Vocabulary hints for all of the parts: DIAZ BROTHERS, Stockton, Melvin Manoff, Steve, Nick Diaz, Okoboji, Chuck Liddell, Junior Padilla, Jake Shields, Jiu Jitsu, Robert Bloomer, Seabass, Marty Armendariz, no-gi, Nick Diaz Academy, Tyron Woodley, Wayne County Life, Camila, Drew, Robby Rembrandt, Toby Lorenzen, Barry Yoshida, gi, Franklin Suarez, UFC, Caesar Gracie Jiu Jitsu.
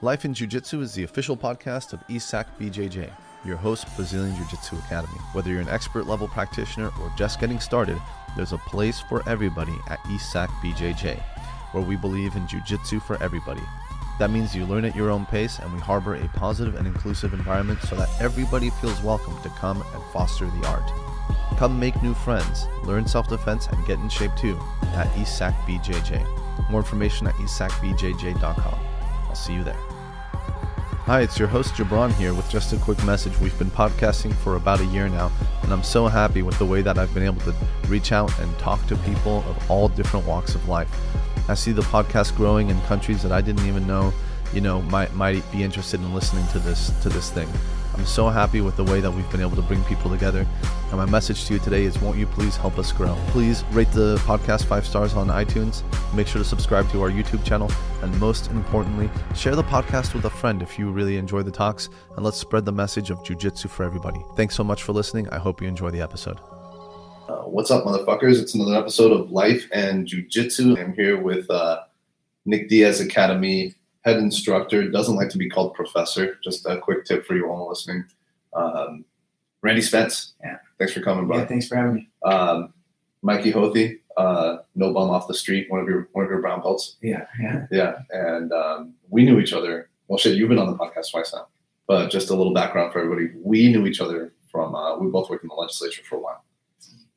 Life in Jiu-Jitsu is the official podcast of ESAC BJJ, your host, Brazilian Jiu-Jitsu Academy. Whether you're an expert-level practitioner or just getting started, there's a place for everybody at ESAC BJJ, where we believe in Jiu-Jitsu for everybody. That means you learn at your own pace, and we harbor a positive and inclusive environment so that everybody feels welcome to come and foster the art. Come make new friends, learn self-defense, and get in shape too at ESAC BJJ. More information at ESACBJJ.com. I'll see you there. Hi, it's your host Jabron here with just a quick message. We've been podcasting for about a year now, and I'm so happy with the way that I've been able to reach out and talk to people of all different walks of life. I see the podcast growing in countries that I didn't even know, might be interested in listening to this thing. I'm so happy with the way that we've been able to bring people together. And my message to you today is, won't you please help us grow? Please rate the podcast 5 stars on iTunes. Make sure to subscribe to our YouTube channel. And most importantly, share the podcast with a friend if you really enjoy the talks. And let's spread the message of jiu-jitsu for everybody. Thanks so much for listening. I hope you enjoy the episode. What's up, motherfuckers? It's another episode of Life and Jiu-Jitsu. I'm here with Nick Diaz Academy head instructor, doesn't like to be called professor. Just a quick tip for you all listening. Randy Spence. Yeah. Thanks for coming, bro. Yeah, thanks for having me. Mikey Hothi, no bum off the street, one of your brown belts. Yeah. And we knew each other. Well, shit, you've been on the podcast twice now. But just a little background for everybody. We knew each other from, we both worked in the legislature for a while.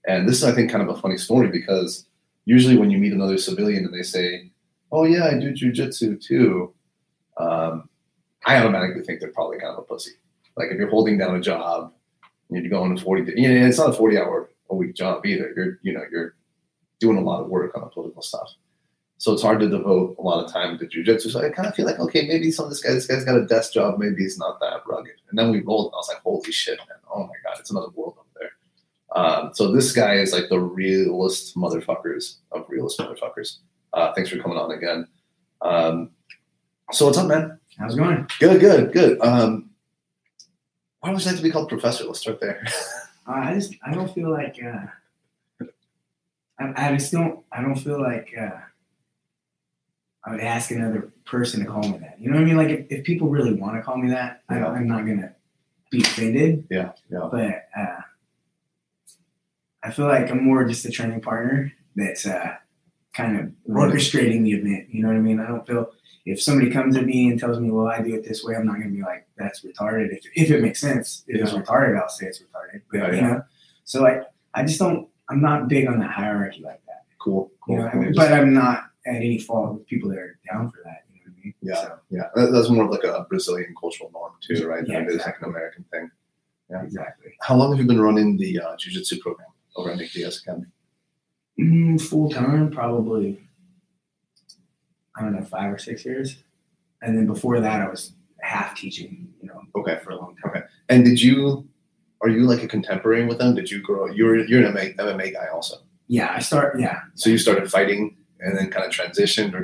And this is, I think, kind of a funny story because usually when you meet another civilian and they say, oh, yeah, I do jiu-jitsu too, I automatically think they're probably kind of a pussy. Like, if you're holding down a job and you're going to 40 – it's not a 40-hour-a-week job either. You're doing a lot of work on the political stuff. So it's hard to devote a lot of time to jiu-jitsu. So I kind of feel like, okay, maybe this guy's got a desk job. Maybe he's not that rugged. And then we rolled, and I was like, holy shit, man. Oh, my God, it's another world over there. So this guy is like the realest motherfuckers of realest motherfuckers. Thanks for coming on again. So what's up, man? How's it going? Good. Why would you like to be called professor? Let's start there. I don't feel like I don't feel like I would ask another person to call me that. You know what I mean? Like if people really want to call me that, yeah. I'm not gonna be offended. Yeah. But I feel like I'm more just a training partner that's kind of orchestrating the event, you know what I mean? I don't feel if somebody comes at me and tells me, well, I do it this way, I'm not going to be like, that's retarded. If it makes sense, if it's retarded, I'll say it's retarded. But, you know, so like, I just don't, I'm not big on the hierarchy like that. Cool. You know what I mean? But I'm not at any fault with people that are down for that. You know what I mean? Yeah. That's more of like a Brazilian cultural norm too, right? Yeah, exactly. It's like an American thing. Yeah, exactly. How long have you been running the jiu-jitsu program over at Nick Diaz Academy? Full time, probably, I don't know, 5 or 6 years. And then before that, I was half teaching, for a long time. Okay. And are you like a contemporary with them? Did you grow? You're an MMA guy also. Yeah, so you started fighting and then kind of transitioned or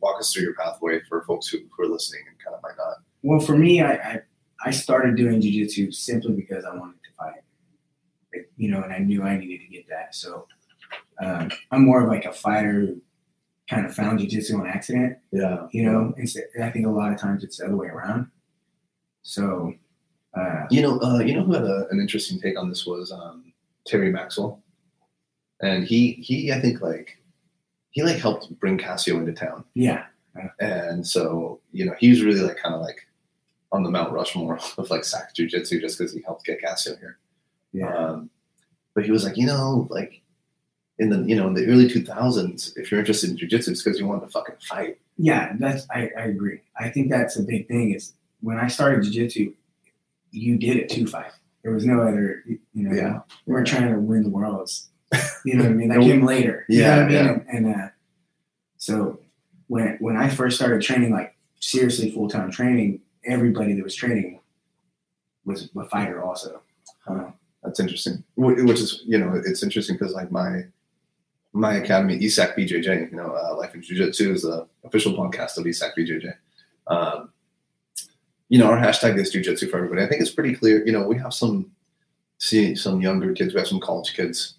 walk us through your pathway for folks who are listening and kind of might not. Well, for me, I started doing jiu-jitsu simply because I wanted to fight, and I knew I needed to get that. So I'm more of like a fighter who kind of found jiu-jitsu on accident. Yeah. And I think a lot of times it's the other way around. So, who had an interesting take on this was Terry Maxwell. And he helped bring Cassio into town. Yeah. And so, he's really like kind of like on the Mount Rushmore of like SAC jiu-jitsu just because he helped get Cassio here. Yeah. But he was like, in the early 2000s, if you're interested in jiu-jitsu, it's because you wanted to fucking fight. Yeah, I agree. I think that's a big thing is when I started jiu-jitsu, you did it to fight. There was no other, we weren't trying to win the worlds. You know what I mean? That came later. Yeah. And so when I first started training, like seriously full-time training, everybody that was training was a fighter also. That's interesting. Which is, it's interesting because like my academy, ESAC BJJ, Life in Jiu-Jitsu is the official podcast of ESAC BJJ. Our hashtag is Jiu-Jitsu for everybody. I think it's pretty clear. We have some younger kids. We have some college kids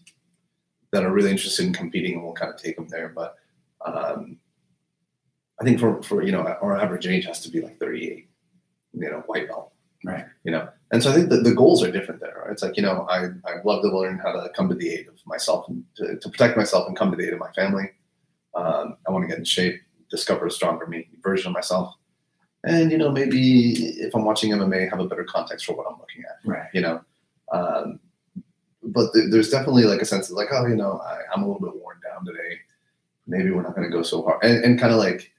that are really interested in competing, and we'll kind of take them there. But I think for you know, our average age has to be like 38, you know, white belt. Right. You know, and so I think the goals are different there. Right? It's like, you know, I'd love to learn how to come to the aid of myself and to protect myself and come to the aid of my family. I want to get in shape, discover a stronger me version of myself. And, you know, maybe if I'm watching MMA, have a better context for what I'm looking at. Right. You know, but there's definitely like a sense of like, oh, you know, I'm a little bit worn down today. Maybe we're not going to go so hard. And kind of like,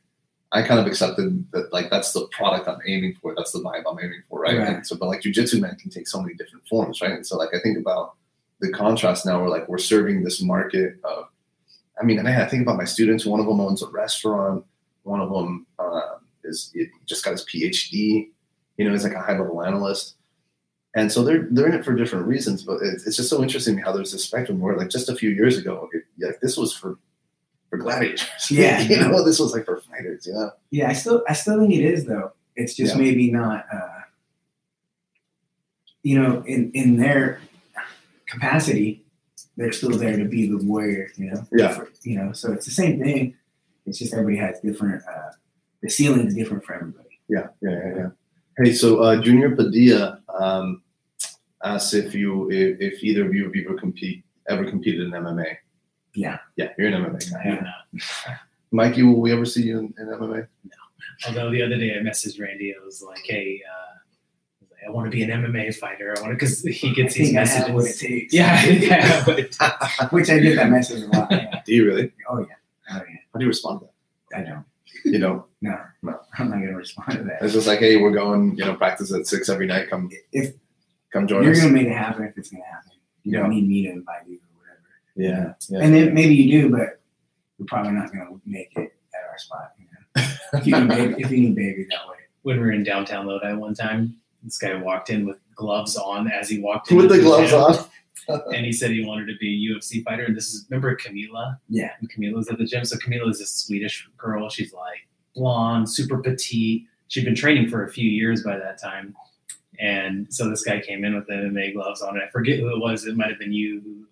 I kind of accepted that, like, that's the product I'm aiming for. That's the vibe I'm aiming for, right? And so, but, like, jiu-jitsu, man, can take so many different forms, right? And so, like, I think about the contrast now. We're, like, we're serving this market of – I mean, man, I think about my students. One of them owns a restaurant. One of them just got his PhD. You know, he's, like, a high-level analyst. And so they're in it for different reasons. But it's just so interesting how there's this spectrum where, like, just a few years ago, like, this was for gladiators. Yeah. You know, this was like for fighters, you know? Yeah, I still think it is, though. It's just maybe not, you know, in their capacity, they're still there to be the warrior, you know? Yeah. You know, so it's the same thing. It's just everybody has different, the ceiling is different for everybody. Yeah. Hey, so Junior Padilla asks if either of you have ever competed in MMA. Yeah, you're an MMA guy. Yeah. Mikey, will we ever see you in MMA? No. Although the other day I messaged Randy. I was like, hey, I want to be an MMA fighter. I want to, because he gets these messages. I have what it takes. Yeah. Which I get that message a lot. Yeah. Do you really? Oh, yeah. How do you respond to that? I don't. You don't? No. I'm not going to respond to that. It's just like, hey, we're going, you know, practice at 6 every night. Come join us. You're going to make it happen if it's going to happen. You don't need me to invite you. Yeah. And then maybe you do, but you're probably not going to make it at our spot. You know? if you can baby that way. When we were in downtown Lodi one time, this guy walked in with gloves on as he walked in. With the gloves on? And he said he wanted to be a UFC fighter. And this is, remember Camila? Yeah. Camila's at the gym. So Camila is a Swedish girl. She's like blonde, super petite. She'd been training for a few years by that time. And so this guy came in with the MMA gloves on. And I forget who it was. It might have been you.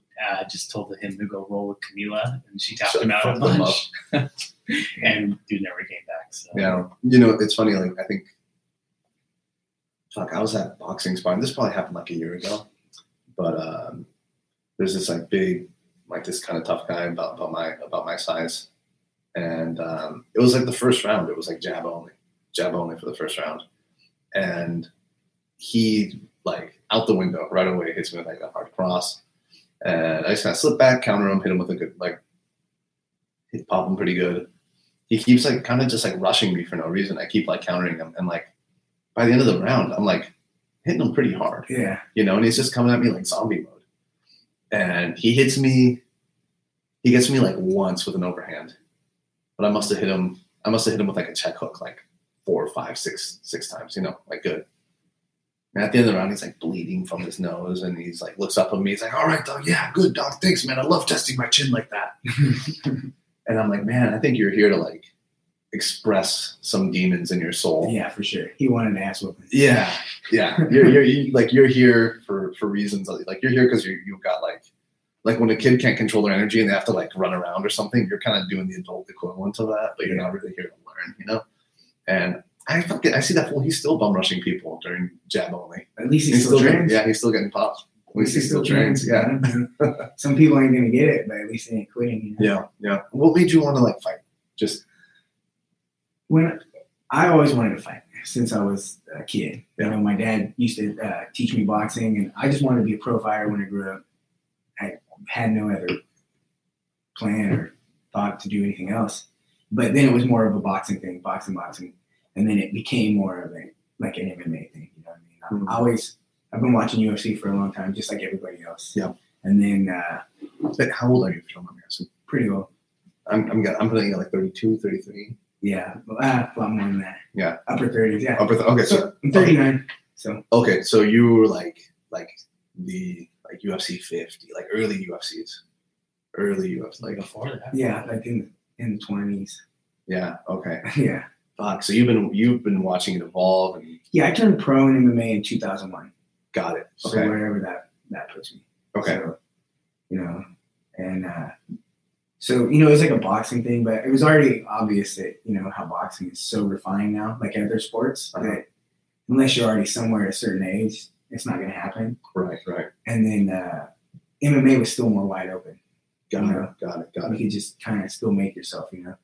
Just told him to go roll with Camila, and she tapped him out at lunch. And dude never came back. So. Yeah, you know, it's funny. Like, I think, I was at boxing spot. This probably happened like a year ago, but there's this like big, like this kind of tough guy about my size, and it was like the first round. It was like jab only for the first round, and he like out the window right away hits me with like a hard cross. And I just kind of slip back, counter him, hit him with a good, like, pop him pretty good. He keeps, like, kind of just, like, rushing me for no reason. I keep, like, countering him. And, like, by the end of the round, I'm, like, hitting him pretty hard. Yeah. You know, and he's just coming at me like zombie mode. And he hits me. He gets me, like, once with an overhand. But I must have hit him. With, like, a check hook, like, 4 or 5, 6 times, you know, like, good. And at the end of the round, he's, like, bleeding from his nose, and he's, like, looks up at me. He's like, all right, dog, yeah, good, dog, thanks, man. I love testing my chin like that. And I'm like, man, I think you're here to, like, express some demons in your soul. Yeah, for sure. He wanted an ass whooping. Yeah. You're here for reasons. Like, you're here because you've got, like when a kid can't control their energy and they have to, like, run around or something, you're kind of doing the adult equivalent of that, but you're not really here to learn, you know? And I see that fool. He's still bum rushing people during jab only. At least he's still trains. Yeah, he's still getting popped. At least he still trains. Yeah. Some people ain't gonna get it, but at least they ain't quitting. You know? Yeah. What made you want to like fight? Just when I always wanted to fight since I was a kid. Yeah. You know, my dad used to teach me boxing, and I just wanted to be a pro fighter when I grew up. I had no other plan or thought to do anything else. But then it was more of a boxing thing, boxing. And then it became more of an MMA thing, you know what I mean? Mm-hmm. I've been watching UFC for a long time, just like everybody else. Yeah. And then, but how old are you? Pretty old. I'm putting like 32, 33. Yeah, a lot more than that. Yeah. Upper 30s. Yeah. Okay, so I'm 39. So. Okay, so you were like UFC 50, like early UFC, like before that. Yeah, like in the 20s. Yeah. Okay. Yeah. Fuck. So you've been watching it evolve. And... Yeah, I turned pro in MMA in 2001. Got it. Okay. So wherever that puts me. Okay. So, you know, and So, you know, it was like a boxing thing, but it was already obvious that, you know, how boxing is so refined now, like other sports, that unless you're already somewhere at a certain age, it's not going to happen. Right, right. And then MMA was still more wide open. Got it. You could just kind of still make yourself, you know.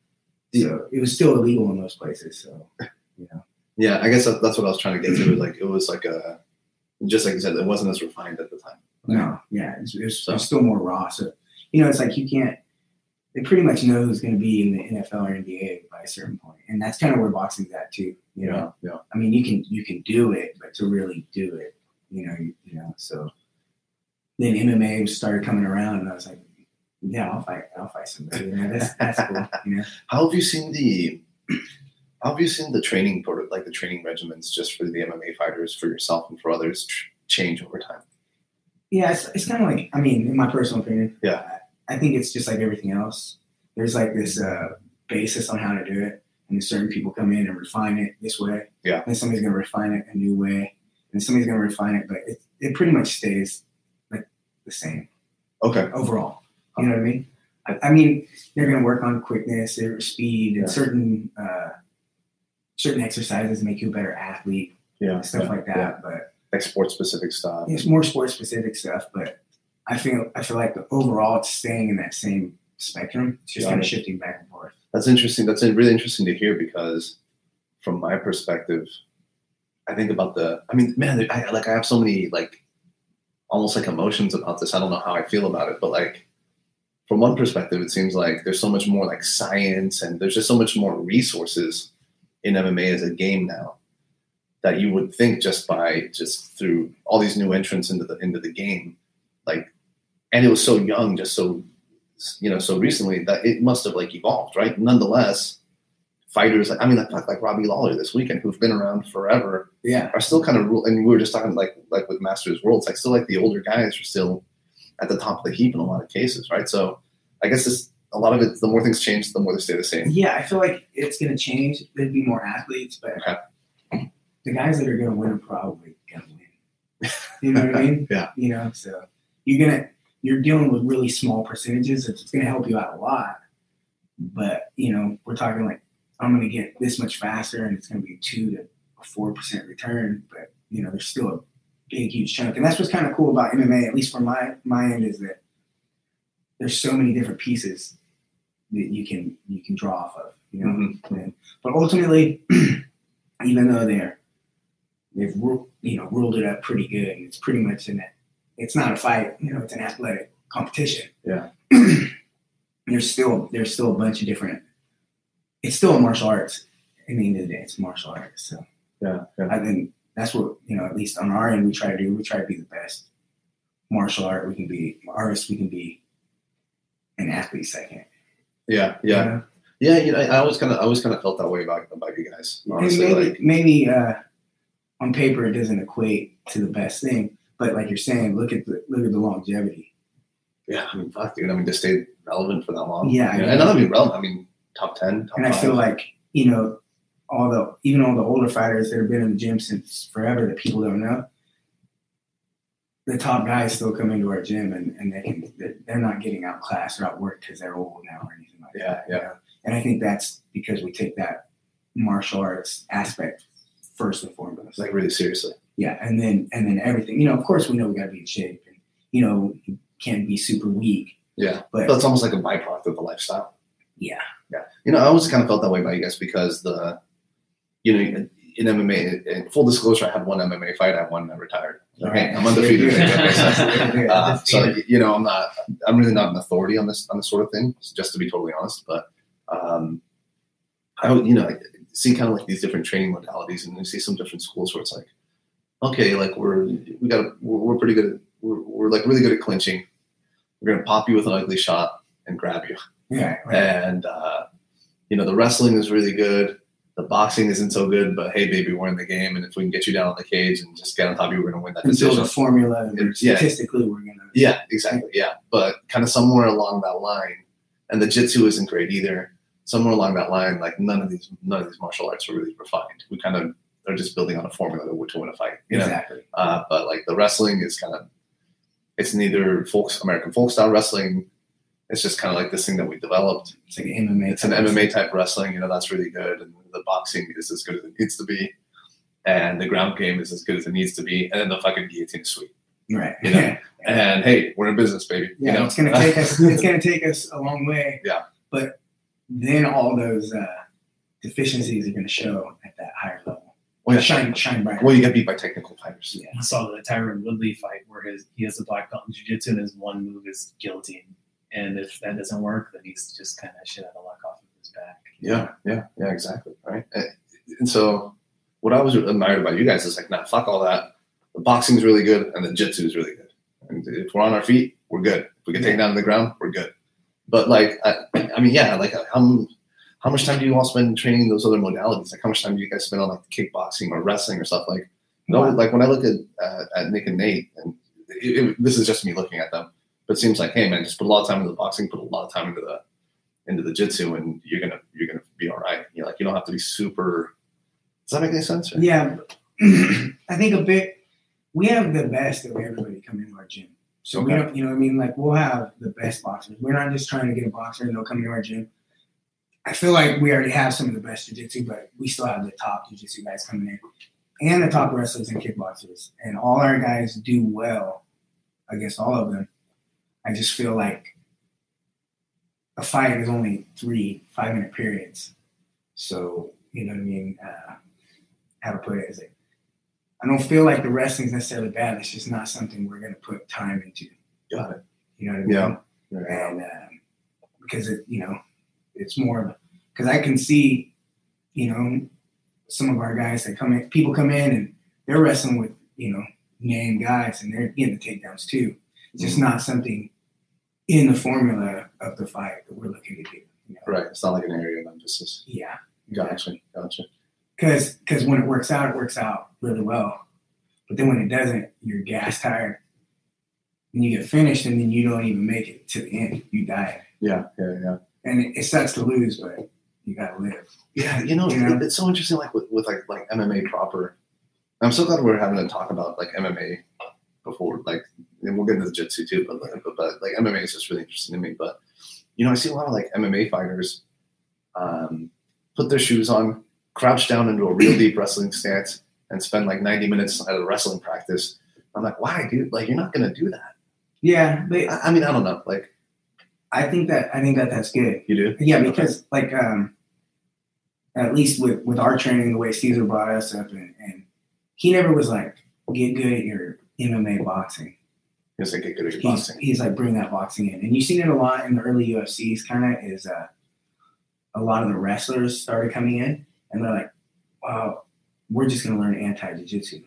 Yeah. So it was still illegal in those places, so, you know. Yeah, I guess that's what I was trying to get to. Like, it was like a, just like you said, it wasn't as refined at the time. Like, no, yeah, it was still more raw. So, you know, it's like you can't, they pretty much know who's going to be in the NFL or NBA by a certain point. And that's kind of where boxing's at too, you know? Yeah. I mean, you can do it, but to really do it, you know, so then MMA started coming around and I was like, yeah, I'll fight somebody. You know, that's cool. You know? How have you seen the training part, like the training regimens just for the MMA fighters, for yourself and for others change over time? Yeah. It's kind of like, I mean, in my personal opinion, yeah, I think it's just like everything else. There's like this basis on how to do it. And certain people come in and refine it this way. Yeah. And somebody's going to refine it a new way. And somebody's going to refine it, but it pretty much stays like the same. Okay. Overall. You know what I mean? I mean, they're going to work on quickness, their speed, and certain exercises make you a better athlete. Yeah. Stuff like that. Yeah. But like sport-specific stuff. It's more sport-specific stuff, but I feel like the overall it's staying in that same spectrum. It's just kind of shifting back and forth. That's interesting. That's really interesting to hear because from my perspective, I think about I have so many like almost like emotions about this. I don't know how I feel about it, but like from one perspective, it seems like there's so much more like science and there's just so much more resources in MMA as a game now that you would think just through all these new entrants into the game. Like, and it was so young, just so, you know, so recently that it must have like evolved, right? Nonetheless, fighters, I mean, like Robbie Lawler this weekend, who've been around forever, are still kind of, and we were just talking like with Masters Worlds, like still like the older guys are still at the top of the heap in a lot of cases, right? So I guess a lot of it, the more things change, the more they stay the same. Yeah, I feel like it's going to change. There'd be more athletes, but the guys that are going to win are probably going to win. You know what I mean? Yeah. You know, so. You're dealing with really small percentages. It's going to help you out a lot. But, you know, we're talking like, I'm going to get this much faster and it's going to be 2 to 4% return. But, you know, there's still a big, huge chunk. And that's what's kind of cool about MMA, at least from my end, is that there's so many different pieces that you can draw off of, you know. Mm-hmm. But ultimately, even though they've you know, ruled it up pretty good and it's pretty much in that, it's not a fight, you know, it's an athletic competition. Yeah. There's still a bunch of different, it's still a martial arts. At the end of the day, it's martial arts. So yeah. I think that's what, you know, at least on our end, we try to be the best martial art we can be, artists we can be, an athlete second. Yeah. Yeah. You know? Yeah. You know, I always kind of felt that way about you guys. Honestly. And maybe on paper, it doesn't equate to the best thing. But like you're saying, look at the longevity. Yeah, I mean, fuck, dude. I mean, to stay relevant for that long. Yeah, I mean, and not even relevant. I mean, top 10, top 5. And I feel like, you know, even all the older fighters that have been in the gym since forever that people don't know, the top guys still come into our gym and they're not getting outclassed or outworked because they're old now or anything like that. Yeah, yeah. You know? And I think that's because we take that martial arts aspect first and foremost, like really seriously. Yeah, and then everything. You know, of course, we know we got to be in shape, and you know, you can't be super weak. Yeah, but that's almost like a byproduct of the lifestyle. Yeah, yeah. You know, I always kind of felt that way about you guys because in MMA, in full disclosure, I had one MMA fight, I won, and I retired. Okay, right. I'm undefeated. So you know, I'm really not an authority on this sort of thing, just to be totally honest. But I would, you know, I see kind of like these different training modalities, and you see some different schools where it's like, okay, like we're pretty good. We're like really good at clinching. We're gonna pop you with an ugly shot and grab you. Yeah. Right. And you know, the wrestling is really good. The boxing isn't so good, but hey, baby, we're in the game, and if we can get you down on the cage and just get on top of you, we're gonna win that decision. Until the formula, and statistically, we're gonna. Yeah, exactly. Yeah, but kind of somewhere along that line, and the jiu-jitsu isn't great either. Somewhere along that line, like none of these martial arts were really refined. We kind of. They're just building on a formula to win a fight. You know? Exactly. But like the wrestling is kind of, it's neither American folk style wrestling. it's just kind of like this thing that we developed. It's like MMA. It's an MMA type wrestling. You know, that's really good. And the boxing is as good as it needs to be. And the ground game is as good as it needs to be. And then the fucking guillotine is sweet. Right. You know? Yeah. And hey, we're in business, baby. Yeah. You know? It's going to take us, it's going to take us a long way. Yeah. But then all those deficiencies are going to show at that higher level. Well, shine bright. Well, you got beat by technical fighters. Yeah. I saw the Tyron Woodley fight where he has a black belt in jiu-jitsu and his one move is guillotine. And if that doesn't work, then he's just kind of shit out of luck off of his back. Yeah, exactly. Right. And so what I was admired about you guys is like, nah, fuck all that. The boxing is really good and the jiu-jitsu is really good. And if we're on our feet, we're good. If we can take it down to the ground, we're good. But like, how much time do you all spend training those other modalities? Like, how much time do you guys spend on like kickboxing or wrestling or stuff? Like, no, like when I look at Nick and Nate, and this is just me looking at them, but it seems like, hey man, just put a lot of time into the boxing, put a lot of time into the jiu-jitsu, and you're gonna be all right. You know, like you don't have to be super. Does that make any sense? Right? Yeah, I think a bit. We have the best of everybody come into our gym, so we don't, you know what I mean. Like we'll have the best boxers. We're not just trying to get a boxer and they'll come into our gym. I feel like we already have some of the best jiu-jitsu, but we still have the top jiu-jitsu guys coming in and the top wrestlers and kickboxers. And all our guys do well against all of them. I just feel like a fight is only 3 5-minute periods. So, you know what I mean? How to put it is like, I don't feel like the wrestling is necessarily bad. It's just not something we're going to put time into. Got it. You know what I mean? Yeah. And because it, you know, it's more because I can see, you know, some of our guys that come in, people come in and they're wrestling with, you know, name guys and they're getting the takedowns too. It's just not something in the formula of the fight that we're looking to do. You know? Right. It's not like an area of emphasis. Yeah. Exactly. Gotcha. Because when it works out really well. But then when it doesn't, you're gas tired and you get finished and then you don't even make it to the end. You die. Yeah. And it sucks to lose, but you gotta live. Yeah, you know? It's so interesting. Like with MMA proper. I'm so glad we're having a talk about like MMA before. Like, and we'll get into jiu-jitsu too. But like MMA is just really interesting to me. But you know, I see a lot of like MMA fighters put their shoes on, crouch down into a real deep wrestling stance, and spend like 90 minutes at a wrestling practice. I'm like, why, dude? Like, you're not gonna do that. Yeah, but I mean, I don't know, like. I think that that's good. You do? Yeah, because like at least with our training, the way Caesar brought us up and he never was like, get good at your MMA boxing. He was like, get good at your boxing. He's like, bring that boxing in. And you've seen it a lot in the early UFCs kind of is a lot of the wrestlers started coming in and they're like, wow, we're just going to learn anti-jiu-jitsu.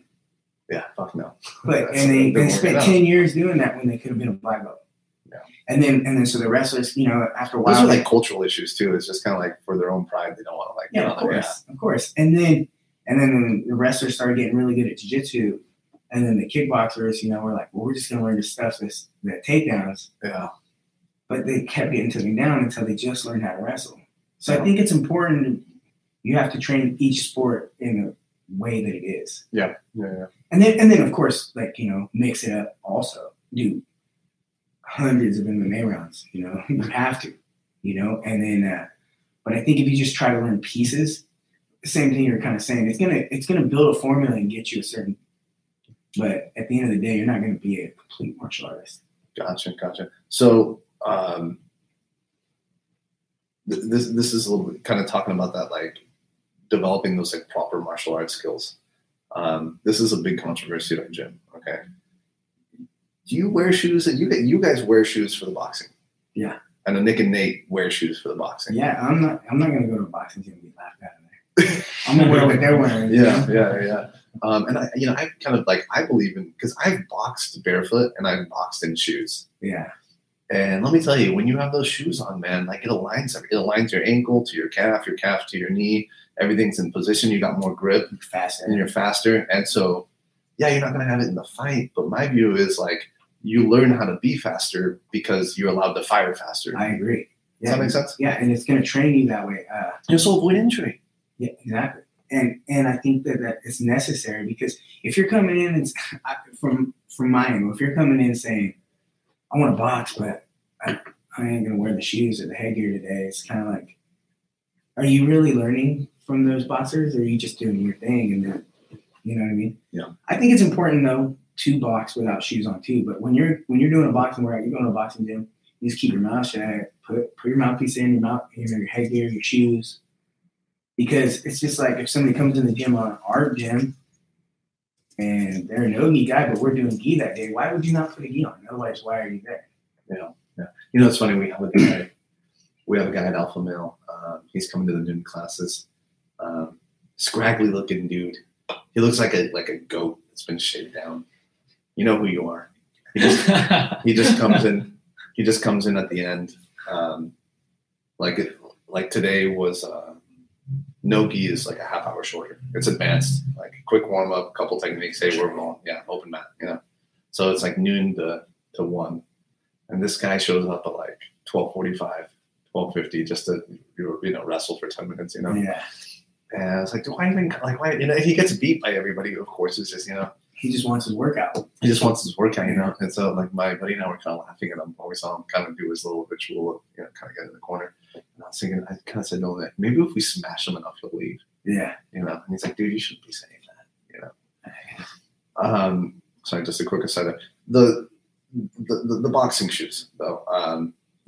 Yeah, fuck no. But and they spent 10 years doing that when they could have been a black belt. Yeah. And then, so the wrestlers, you know, after a while, those are like cultural issues too. It's just kind of like for their own pride, they don't want to like. Yeah, of course. And then the wrestlers started getting really good at jiu-jitsu, and then the kickboxers, you know, were like, well, we're just gonna learn to stuff this the takedowns. Yeah. But they kept getting taken down until they just learned how to wrestle. So I think it's important. You have to train each sport in a way that it is. Yeah. And then of course, like you know, mix it up also, dude. Hundreds of MMA rounds, you know, you have to, you know, and then, but I think if you just try to learn pieces, the same thing you're kind of saying, it's going to build a formula and get you a certain, but at the end of the day, you're not going to be a complete martial artist. Gotcha. So, this is a little bit kind of talking about that, like developing those like proper martial arts skills. This is a big controversy at our gym. Okay. Do you wear shoes? You guys wear shoes for the boxing. Yeah. And then Nick and Nate wear shoes for the boxing. Yeah, I'm not going to go to a boxing gym and be laughed at in there. I'm going to wear what they're wearing. Yeah. And I, you know, I kind of like, I believe in, because I've boxed barefoot and I've boxed in shoes. Yeah. And let me tell you, when you have those shoes on, man, like it aligns your ankle to your calf to your knee. Everything's in position. You got more grip. Faster. And you're faster. And so, yeah, you're not going to have it in the fight. But my view is like, you learn how to be faster because you're allowed to fire faster. I agree. Yeah. Does that make sense? Yeah, and it's going to train you that way. You'll still avoid injury. Yeah, exactly. And I think that it's necessary because if you're coming in and from my angle, if you're coming in saying, I want to box, but I, I ain't going to wear the shoes or the headgear today. It's kind of like, are you really learning from those boxers, or are you just doing your thing? And then, you know what I mean? Yeah. I think it's important, though, to box without shoes on, too. But when you're doing a boxing workout, you're going to a boxing gym, you just keep your mouth shut, put your mouthpiece in, your headgear, your shoes. Because it's just like if somebody comes in the gym on our gym and they're an no-gi guy, but we're doing gi that day, why would you not put a gi on? Otherwise, why are you there? Yeah. You know, it's funny. We have a guy at Alpha Male. He's coming to the noon classes. Scraggly looking dude. He looks like a goat that's been shaved down. You know who you are. He just comes in at the end. Like today was. No-gi is like a half hour shorter. It's advanced, like quick warm up, couple techniques. Hey, we're rolling. Yeah, open mat. You know, so it's like noon to one, and this guy shows up at like 12:45, 12:50, just to wrestle for 10 minutes. You know, yeah. And I was like, why? You know, he gets beat by everybody. Of course, it's just he just wants his workout. You know, and so like my buddy and I were kind of laughing at him when we saw him kind of do his little ritual of kind of get in the corner. And I was thinking, I kind of said, no, like, maybe if we smash him enough, he'll leave. Yeah. You know, and he's like, dude, you shouldn't be saying that, you know. Sorry, just a quick aside. The boxing shoes, though.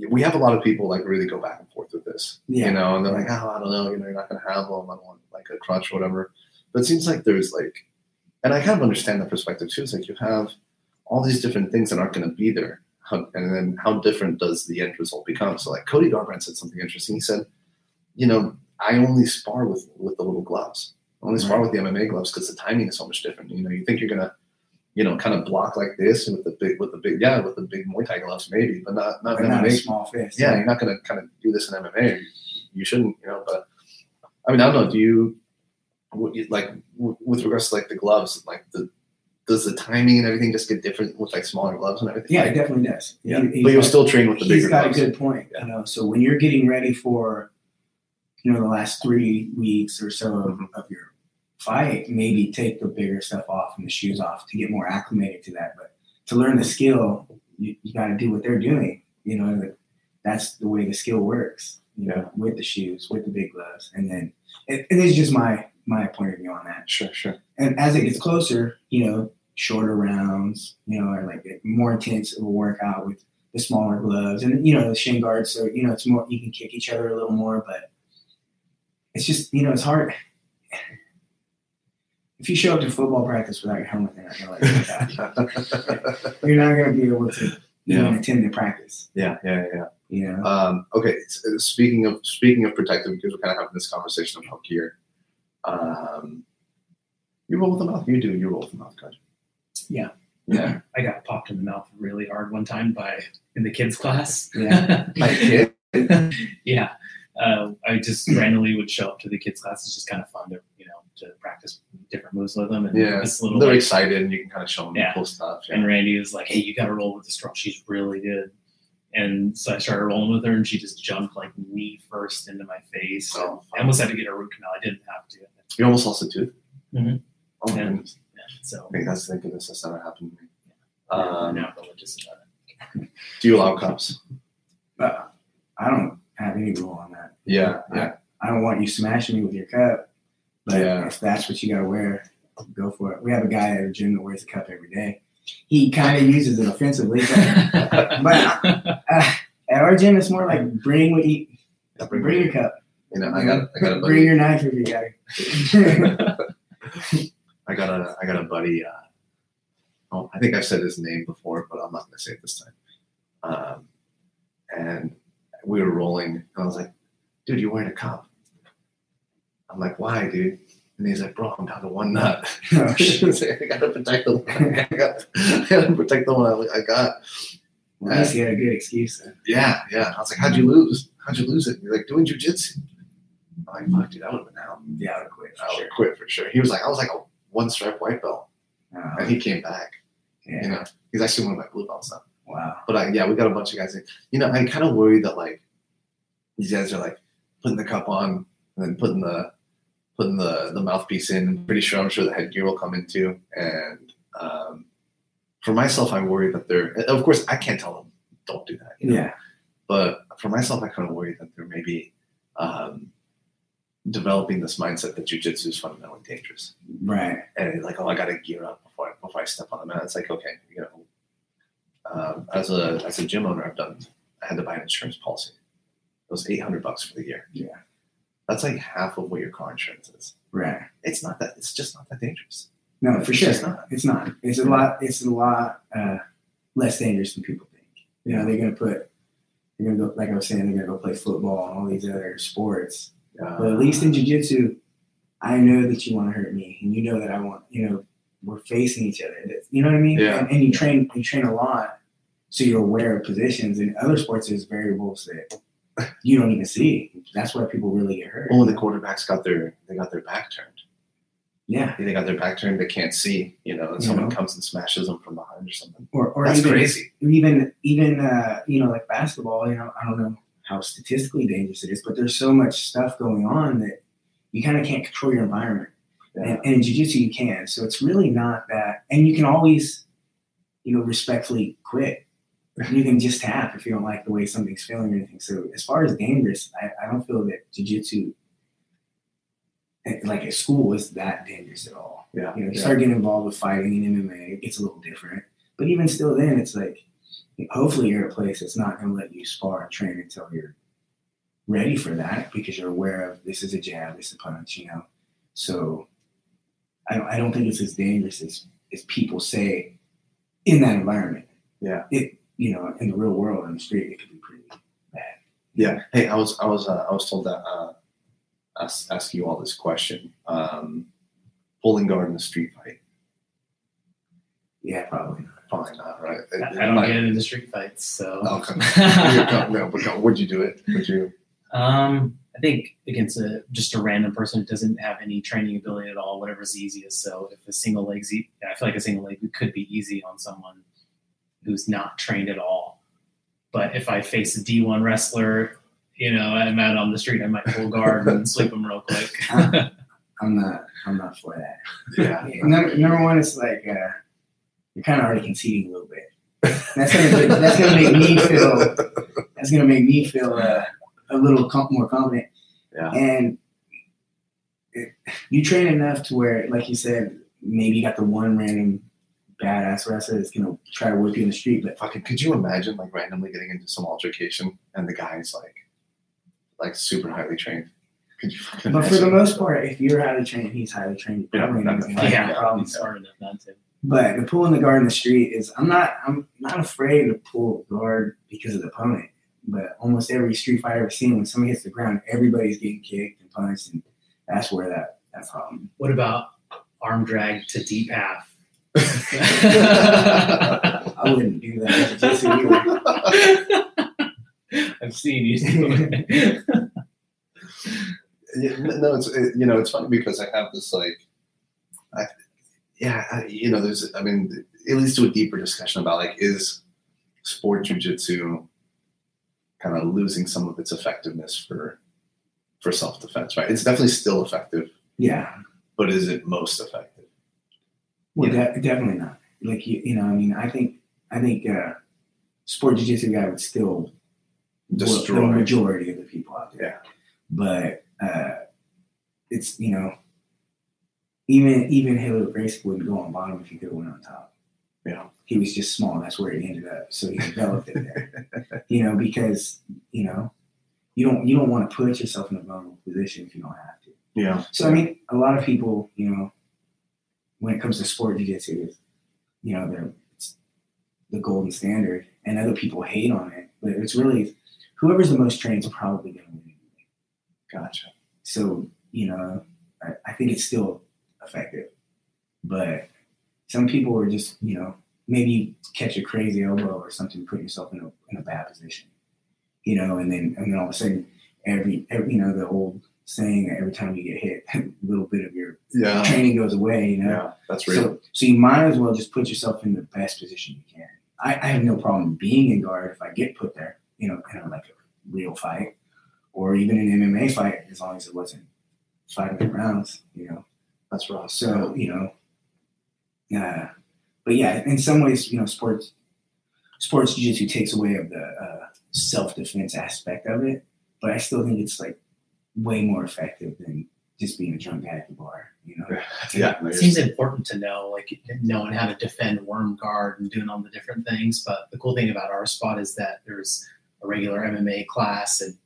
We have a lot of people, like, really go back and forth with this. Yeah. You know, and they're like, oh, I don't know, you're not going to have them. I don't want, like, a crutch or whatever. But it seems like there's, like, and I kind of understand that perspective, too. It's like you have all these different things that aren't going to be there. And then how different does the end result become? So, like, Cody Garbrandt said something interesting. He said, I only spar with the little gloves. I only spar with the MMA gloves because the timing is so much different. You know, you think you're going to, kind of block like this and with the big Muay Thai gloves maybe, but not MMA. Not a small fist. Yeah, you're not going to kind of do this in MMA. You shouldn't, but, I mean, I don't know. Do you, like, with regards to, like, the gloves, like, does the timing and everything just get different with, like, smaller gloves and everything? Yeah, it definitely does. Yeah. But you'll still train with the bigger gloves. He's got a good point. Yeah. So when you're getting ready for, the last 3 weeks or so of your fight, maybe take the bigger stuff off and the shoes off to get more acclimated to that. But to learn the skill, you got to do what they're doing. That's the way the skill works, with the shoes, with the big gloves. And then it is just my point of view on that. Sure. And as it gets closer, shorter rounds, or like more intense of a workout with the smaller gloves and, the shin guards. So, it's more, you can kick each other a little more, but it's just, it's hard. If you show up to football practice without your helmet, you're not going to be able to attend the practice. Yeah. Okay. So speaking of protective, because we're kind of having this conversation about gear. You roll with the mouth. You roll with the mouth, guys. Yeah. I got popped in the mouth really hard one time in the kids' class. Yeah. My kid. Yeah. I just randomly would show up to the kids' class. It's just kind of fun to practice different moves with them. And they're excited and you can kind of show them cool stuff. Yeah. And Randy was like, hey, you got to roll with this girl. She's really good. And so I started rolling with her, and she just jumped like knee first into my face. Oh, I almost had to get a root canal. I didn't have to. You almost lost a tooth? Mm-hmm. Oh, my goodness. Yeah, so. I think that's the goodness. That's never happened to me. Yeah. I'm not religious about it. Do you allow cups? I don't have any rule on that. Yeah. I don't want you smashing me with your cup. But if that's what you got to wear, go for it. We have a guy at a gym that wears a cup every day. He kind of uses it offensively, but at our gym, it's more like bring what you bring your cup. I got a buddy. Bring your knife if you got it. I got a buddy. I think I've said his name before, but I'm not going to say it this time. And we were rolling, and I was like, "Dude, you're wearing a cup." I'm like, "Why, dude?" And he's like, bro, I'm down to one nut. I got to protect the one I got. Well, at least he had a good excuse then. Yeah. I was like, how'd you lose? How'd you lose it? And you're like, doing jiu-jitsu. I'm like, fuck, dude, I would have been out. Yeah, I would have quit. I would have quit for sure. He was like, I was like a one-stripe white belt. Uh-huh. And he came back. Yeah. He's actually one of my blue belts now. Wow. But, we got a bunch of guys. I kind of worry that, like, these guys are, like, putting the cup on and then putting the mouthpiece in. I'm pretty sure the headgear will come in too. And for myself, I worry that they're, of course I can't tell them don't do that. But for myself, I kind of worry that they're maybe developing this mindset that jiu-jitsu is fundamentally dangerous. Right. And like, oh, I got to gear up before I step on the mat. It's like, okay, you know, as a gym owner, I had to buy an insurance policy. It was $800 for the year. Yeah. That's like half of what your car insurance is. Right. It's just not that dangerous. No, for sure. It's not. It's a lot less dangerous than people think. You know, they're going to go play football and all these other sports. But at least in jiu-jitsu, I know that you want to hurt me, and you know that I want, you know, we're facing each other. You know what I mean? Yeah. And you train a lot, so you're aware of positions. In other sports, there's variables that you don't even see. That's why people really get hurt. Well, when the quarterbacks got their back turned. Yeah. They got their back turned, they can't see, you know, and someone comes and smashes them from behind or something. Or that's even crazy. Even you know, like basketball, you know, I don't know how statistically dangerous it is, but there's so much stuff going on that you kind of can't control your environment. Yeah. And in jiu-jitsu, you can. So it's really not that. And you can always, you know, respectfully quit. You can just tap if you don't like the way something's feeling or anything. So as far as dangerous, I don't feel that jiu-jitsu, like at school, is that dangerous at all. Yeah. You know, you start getting involved with fighting and MMA, it gets a little different. But even still then, it's like, hopefully you're at a place that's not going to let you spar and train until you're ready for that, because you're aware of this is a jab, this is a punch, you know. So I don't think it's as dangerous as people say in that environment. Yeah. It, you know, in the real world, in the street, it could be pretty bad. Yeah. Hey, I was told that ask you all this question. Pulling guard in the street fight. Yeah, probably not. Probably not, right? I don't get into street fights, so. Oh, come on. No, but would you do it? Would you? I think against just a random person who doesn't have any training ability at all, whatever's easiest. So if a single leg's, I feel like a single leg could be easy on someone who's not trained at all. But if I face a D1 wrestler, you know, I'm out on the street, I might pull guard and sweep them real quick. I'm not for that. Yeah. Number one, it's like, you're kind of already conceding a little bit. That's gonna make me feel a little more confident. Yeah. And you train enough to where, like you said, maybe you got the one random badass wrestler that's gonna try to whip you in the street. But fucking, could you imagine like randomly getting into some altercation and the guy's like super highly trained? But for the most part, if you're highly trained, he's highly trained. Yeah, but the pull in the guard in the street is, I'm not afraid to pull guard because of the opponent. But almost every street fight I've ever seen, when somebody hits the ground, everybody's getting kicked and punched, and that's where that problem. What about arm drag to deep half? I wouldn't do that. Just you. I've seen you. No, it's funny because I have this it leads to a deeper discussion about, like, is sport jiu-jitsu kind of losing some of its effectiveness for self-defense, right? It's definitely still effective. Yeah. But is it most effective? Well, definitely not. Like, you know, I mean, I think sport jiu-jitsu guy would still destroy the majority of the people out there. Yeah. But it's, you know, Even Halo Grace wouldn't go on bottom if he could have went on top. Yeah. He was just small. That's where he ended up. So he developed it there. You know, because, you know, you don't want to put yourself in a vulnerable position if you don't have to. Yeah. So, I mean, a lot of people, you know, when it comes to sport jiu-jitsu, you know, it's the golden standard, and other people hate on it. But it's really, whoever's the most trained is probably going to win. Gotcha. So, you know, I think it's still effective, but some people are just, you know, maybe you catch a crazy elbow or something, put yourself in a bad position, you know, and then all of a sudden, every you know, the old saying that every time you get hit, a little bit of your training goes away, you know. Yeah, that's real. So you might as well just put yourself in the best position you can. I have no problem being in guard if I get put there, you know, kind of like a real fight, or even an MMA fight, as long as it wasn't 5 minute rounds, you know. That's rough. So, you know, but yeah, in some ways, you know, sports sports jiu-jitsu takes away of the self-defense aspect of it, but I still think it's like way more effective than just being a drunk guy at the bar, you know? Yeah. It seems important to know, like, knowing how to defend worm guard and doing all the different things. But the cool thing about our spot is that there's a regular MMA class, and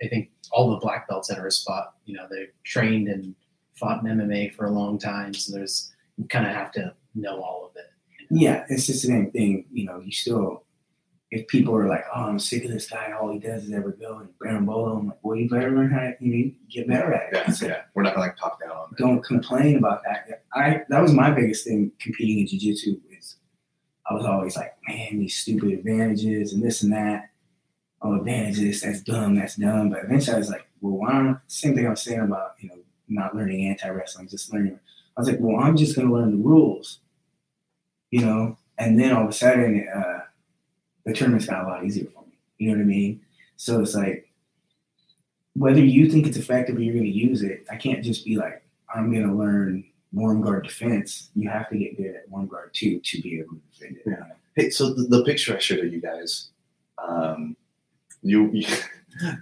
I think all the black belts at our spot, you know, they've trained and fought in MMA for a long time. So there's, you kind of have to know all of it. You know? Yeah. It's just the same thing. You know, you still, if people are like, oh, I'm sick of this guy, all he does is ever go and barambolo, I'm like, well, you better learn how to, you know, get better at it. Yeah, so yeah. We're not going to talk down on that. Don't complain about that. That was my biggest thing competing in jiu-jitsu is I was always like, man, these stupid advantages and this and that. Oh, advantages, that's dumb. But eventually I was like, well, why don't, same thing I was saying about, you know, not learning anti-wrestling, just learning. I was like, well, I'm just going to learn the rules, you know? And then all of a sudden, the tournament's got a lot easier for me. You know what I mean? So it's like, whether you think it's effective or you're going to use it, I can't just be like, I'm going to learn worm guard defense. You have to get good at worm guard too to be able to defend it. Yeah. Hey, so the picture I showed you guys,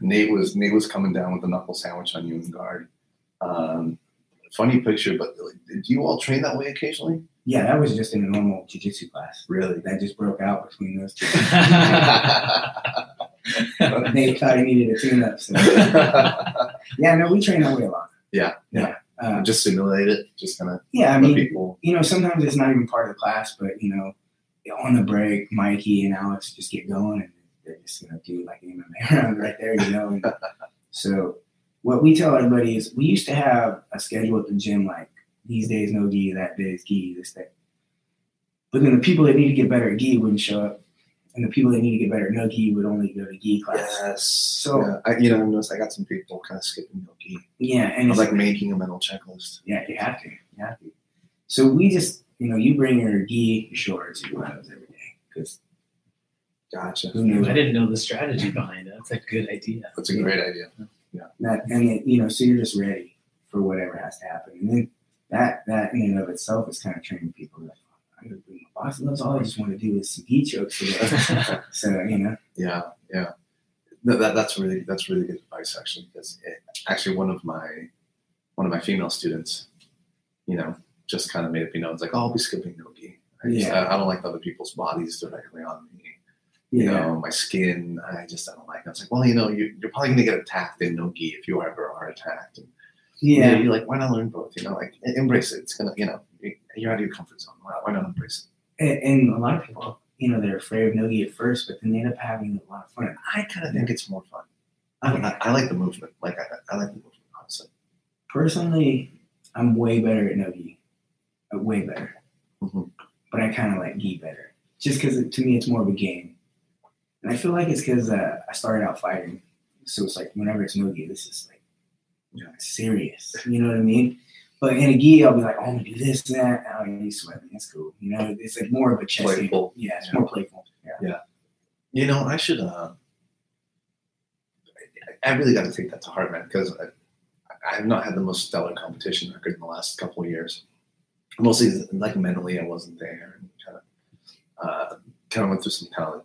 Nate was coming down with a knuckle sandwich on you and guard. Funny picture, but like, do you all train that way occasionally? Yeah, that was just in a normal jiu-jitsu class. Really? That just broke out between those two. They thought he needed a tune-up. So. Yeah, no, we train that way a lot. Yeah. Just simulate it. Just kind of. Yeah, I mean, people. You know, sometimes it's not even part of the class, but, you know, on the break, Mikey and Alex just get going, and they're just going to do like an MMA round right there, you know. And so what we tell everybody is we used to have a schedule at the gym like, these days, no gi, that day's gi, this day. But then the people that need to get better at gi wouldn't show up. And the people that need to get better at no gi would only go to gi class. Yes. So, yeah. I noticed I got some people kind of skipping no gi. Yeah. And it's like making a mental checklist. Yeah, you have to. So we just, you know, you bring your gi, your shorts, your gloves every day. Because, gotcha. I didn't know the strategy behind it. That's a good idea. That's a great idea. Yeah. And then, you know, so you're just ready for whatever has to happen. And then, That in and of itself is kind of training people. Like, my boss loves all I just want to do is some gi chokes. So, you know. Yeah. No, that's really good advice actually, because one of my female students, you know, just kind of made it be known. It's like, oh, I'll be skipping no gi. I don't like other people's bodies directly on me. You know, my skin. I don't like it. I was like, well, you know, you're probably going to get attacked in no gi if you ever are attacked. Yeah, you're like, why not learn both? You know, like embrace it. It's gonna, you know, you're out of your comfort zone. Why not embrace it? And a lot of people, you know, they're afraid of no-gi at first, but then they end up having a lot of fun. And I kind of think it's more fun. I like the movement. Like I like the movement, honestly. Personally, I'm way better at no-gi, way better. Mm-hmm. But I kind of like gi better, just because to me it's more of a game. And I feel like it's because I started out fighting, so it's like whenever it's no-gi, this is like. Yeah, it's serious, you know what I mean? But in a gi, I'll be like, oh, I'm gonna do this and that. I don't need sweating. That's cool, you know. It's like more of a chess playful. Game. Yeah, it's more playful. Yeah. You know, I should. I really got to take that to heart, man, because I have not had the most stellar competition record in the last couple of years. Mostly, like mentally, I wasn't there, and kind of went through some talent.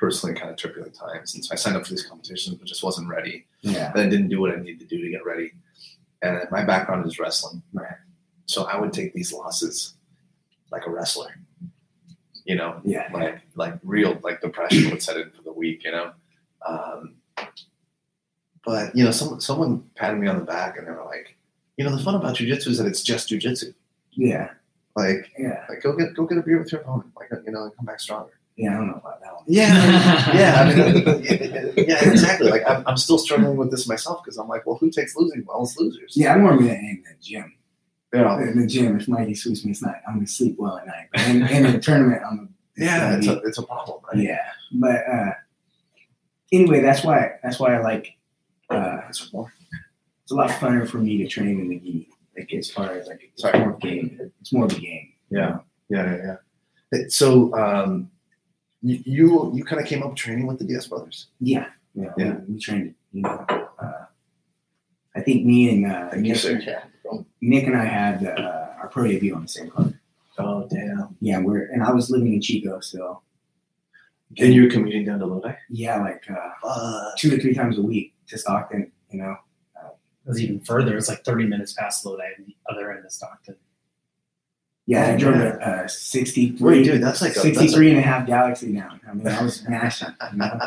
Personally, kind of turbulent times, and so I signed up for these competitions, but just wasn't ready. Yeah. Then I didn't do what I needed to do to get ready. And my background is wrestling, right? So I would take these losses like a wrestler, you know. Yeah. Like real, like depression would set in for the week, you know. But you know, someone patted me on the back, and they were like, you know, the fun about jiu-jitsu is that it's just jiu-jitsu. Yeah. Like go get a beer with your opponent, like you know, and come back stronger. Yeah, I don't know about that one. Yeah. I mean, exactly. Like, I'm still struggling with this myself because I'm like, well, who takes losing? Well, it's losers. Yeah, I'm going to be in the gym. Yeah. In the gym, if Mikey suits me, it's not. I'm going to sleep well at night. But in the tournament, I'm. It's a problem, right? Yeah, but anyway, that's why I like. It's a lot funner for me to train in the gi. Like as far as like, it's more of a game. Yeah. So. You kind of came up training with the Diaz brothers. Yeah. We trained, you know. I think me and Nick and I had our pro debut on the same card. Oh damn! Yeah, I was living in Chico still. And you were commuting down to Lodi? Yeah, like 2 to 3 times a week to Stockton, you know. It was even further. It's like 30 minutes past Lodi and the other end of Stockton. Yeah, I drove a 63. Wait, dude, that's like 63 and a half galaxy now. I mean, I was smashed. You know?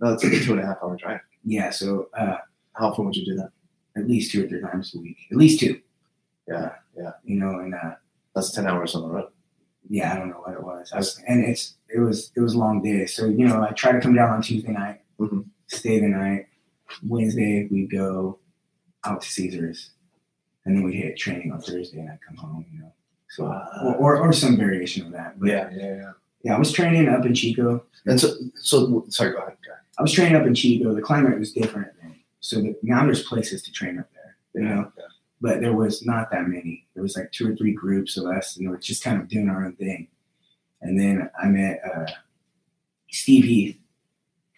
No, it's like a 2.5 hour drive. Yeah, so how often would you do that? At least 2 or 3 times a week. At least 2. Yeah, yeah. You know, and that's 10 hours on the road. Yeah, I don't know what it was. It was long days. So, you know, I tried to come down on Tuesday night, mm-hmm. stay the night. Wednesday we'd go out to Caesar's, and then we hit training on Thursday, and I'd come home, you know. So, or some variation of that. But, yeah. I was training up in Chico. And so sorry, go ahead. I was training up in Chico. The climate was different then. So now there's places to train up there, you know. Yeah. But there was not that many. There was like 2 or 3 groups of us, and we were just kind of doing our own thing. And then I met Steve Heath,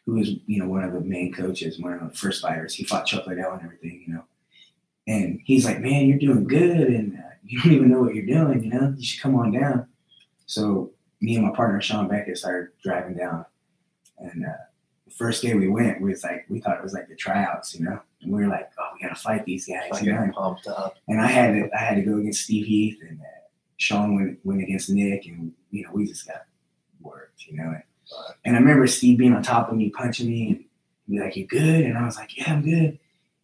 who was, you know, one of the main coaches, one of the first fighters. He fought Chuck Liddell and everything, you know. And he's like, man, you're doing good, and you don't even know what you're doing, you know. You should come on down. So me and my partner, Sean Beckett, started driving down. And the first day we went, we thought it was like the tryouts, you know. And we were like, oh, we got to fight these guys. Like, you know? Pumped up. And I had to go against Steve Heath, and Sean went against Nick, and, you know, we just got worked, you know. And I remember Steve being on top of me, punching me, and be like, you good? And I was like, yeah, I'm good.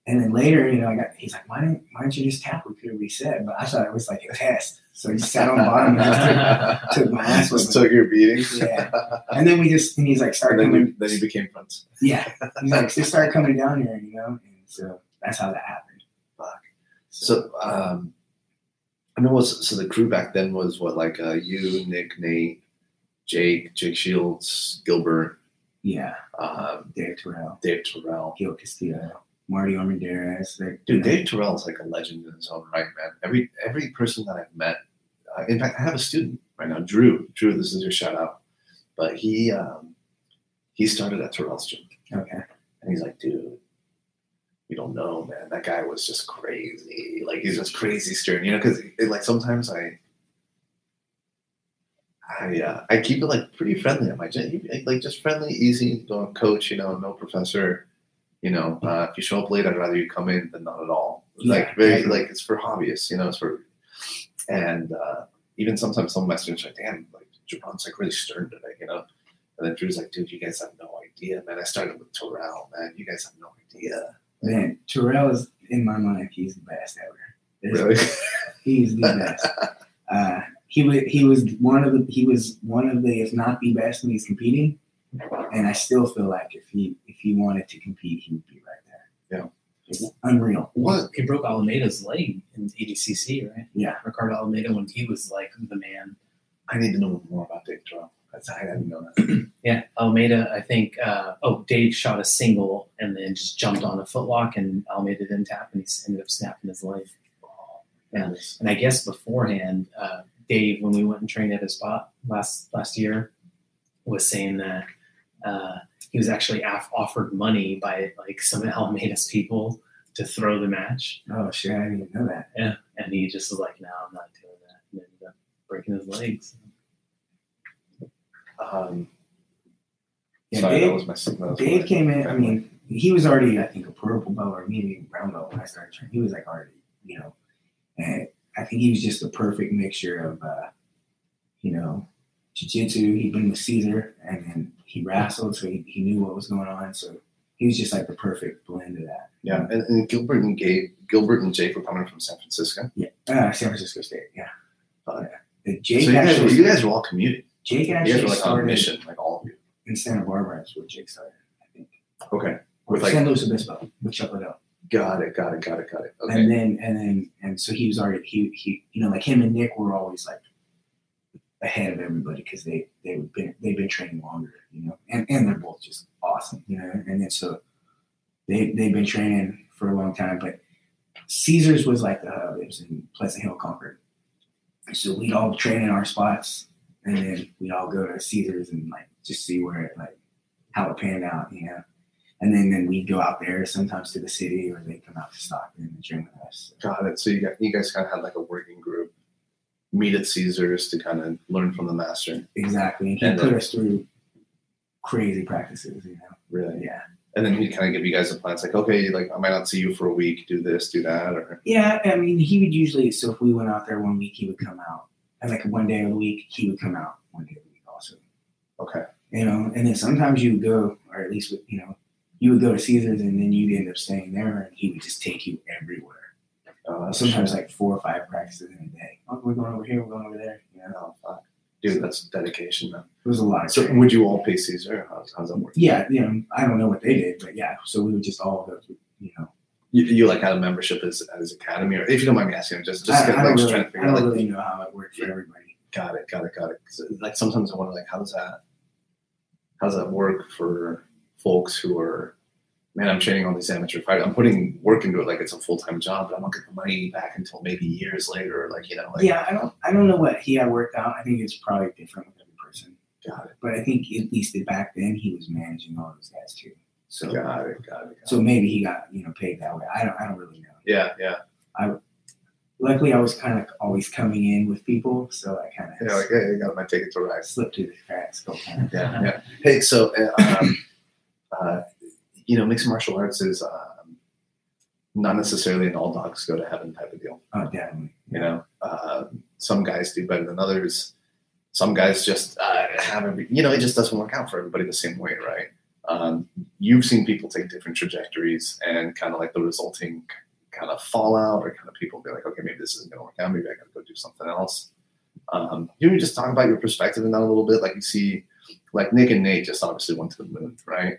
And then later, you know, he's like, why didn't you just tap? We could have reset. But I thought it was like a test. So he sat on the bottom and just took my ass with me. Just took your beating. Yeah. And then and he's like, started coming. Then he became friends. Yeah. He's like, just start coming down here, you know? And so that's how that happened. Fuck. So I mean, so the crew back then was what, like you, Nick, Nate, Jake Shields, Gilbert. Yeah. Dave Terrell. Gil Castillo. Marty Armendariz. Dude, Dave Terrell is like a legend in his own right, man. Every person that I've met, in fact, I have a student right now, Drew, this is your shout out. But he started at Terrell's gym. Okay. And he's like, dude, you don't know, man. That guy was just crazy. Like, he's just crazy stern, you know, because like sometimes I keep it like pretty friendly at my gym, like just friendly, easy, don't coach, you know, no professor. You know, if you show up late, I'd rather you come in than not at all. Yeah, like, very, like, it's for hobbyists, you know, and even sometimes some of my students are like, damn, like, Jabron's like really stern today, you know? And then Drew's like, dude, you guys have no idea, man. I started with Terrell, man. You guys have no idea. Man, Terrell is, in my mind, he's the best ever. Really? He's the best. He was one of the, if not the best when he's competing. And I still feel like if he wanted to compete, he would be right there. Yeah, it's unreal. What? He broke Alameda's leg in ADCC, right? Yeah, Ricardo Alameda, when he was like the man. I need to know more about Dave Terrell. I didn't know that. Yeah, Alameda. I think. Dave shot a single and then just jumped on a footlock, and Alameda didn't tap, and he ended up snapping his leg. Yeah, nice. And I guess beforehand, Dave, when we went and trained at his spot last year, was saying that. He was actually offered money by like some Alameda's people to throw the match. Oh shit! I didn't even know that. Yeah, and he just was like, "No, I'm not doing that." And ended up breaking his legs. Dave came in. I mean, he was already, I think, a purple belt or maybe a brown belt when I started training. He was like already, you know, and I think he was just the perfect mixture of, you know, Jiu Jitsu. He'd been with Caesar, and then. He wrestled, so he knew what was going on. So he was just like the perfect blend of that. Yeah, and Gilbert and Jake were coming from San Francisco. Yeah, San Francisco State. Yeah. Jake. So you guys were all commuting. Jake actually started on mission, like all of you. In Santa Barbara is where Jake started, I think. Okay. With San Luis Obispo with Chuck Liddell. Got it. Okay. And so he was already he you know, like him and Nick were always like ahead of everybody because they've been training longer, you know, and they're both just awesome, you know, and then so they've been training for a long time. But Caesar's was like the hub. It was in Pleasant Hill, Concord. So we'd all train in our spots, and then we'd all go to Caesar's and like just see where it like how it panned out, you know. And then we'd go out there sometimes to the city, or they'd come out to Stockton and train with us. Got it. So you guys kind of had like a working group. Meet at Caesar's to kind of learn from the master. Exactly. He put us through crazy practices, you know. Really? Yeah. And then he'd kind of give you guys a plan. It's like, okay, like I might not see you for a week. Do this, do that, or yeah. I mean, he would usually. So if we went out there one week, he would come out, and like one day of the week, he would come out one day of the week also. Okay. You know, and then sometimes you would go, or at least you know, you would go to Caesar's, and then you'd end up staying there, and he would just take you everywhere. Sometimes like 4 or 5 practices in a day. Oh, we're going over here. We're going over there. You know, fuck. Dude, that's dedication, man. It was a lot of training. So would you all pay Caesar? How's that working? Yeah, you know, I don't know what they did, but yeah. So we would just all go through, you know. You like had a membership at his academy? Or if you don't mind me asking, I don't really know how it worked for everybody. Got it. Cause like sometimes I wonder, like, how does that work for folks who are, man, I'm training all these amateur fighters. I'm putting work into it like it's a full-time job, but I'm not getting the money back until maybe years later. Like, you know, like, yeah, I don't know what he had worked out. I think it's probably different with every person. Got it. But I think at least back then he was managing all those guys too. So got it. So maybe he got, you know, paid that way. I don't really know. Yeah. Luckily, I was kind of always coming in with people, so I kind of hey, I might take it to a ride. Slipped through the cracks. Yeah. Hey, so. You know, mixed martial arts is not necessarily an all dogs go to heaven type of deal. Oh, definitely. You know, some guys do better than others. Some guys just it just doesn't work out for everybody the same way, right? You've seen people take different trajectories and kind of like the resulting kind of fallout or kind of people be like, okay, maybe this isn't going to work out. Maybe I got to go do something else. You just talk about your perspective in that a little bit. Like you see, like Nick and Nate just obviously went to the moon, right?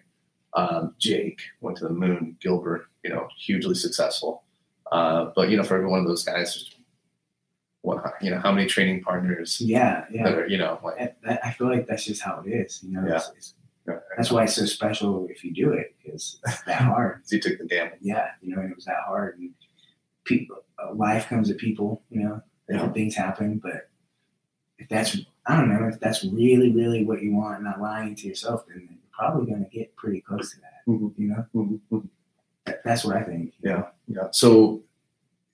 Jake went to the moon, Gilbert, you know, hugely successful. But, you know, for every one of those guys, you know, how many training partners? Yeah. That are, you know, like, I feel like that's just how it is. You know, yeah. That's why it's so special if you do it, because it's that hard. You took the damage. Yeah. You know, and it was that hard. And people, life comes to people, you know, different things happen. But if that's really, really what you want, not lying to yourself, then probably going to get pretty close to that, you know? Mm-hmm. That's what I think. Yeah. So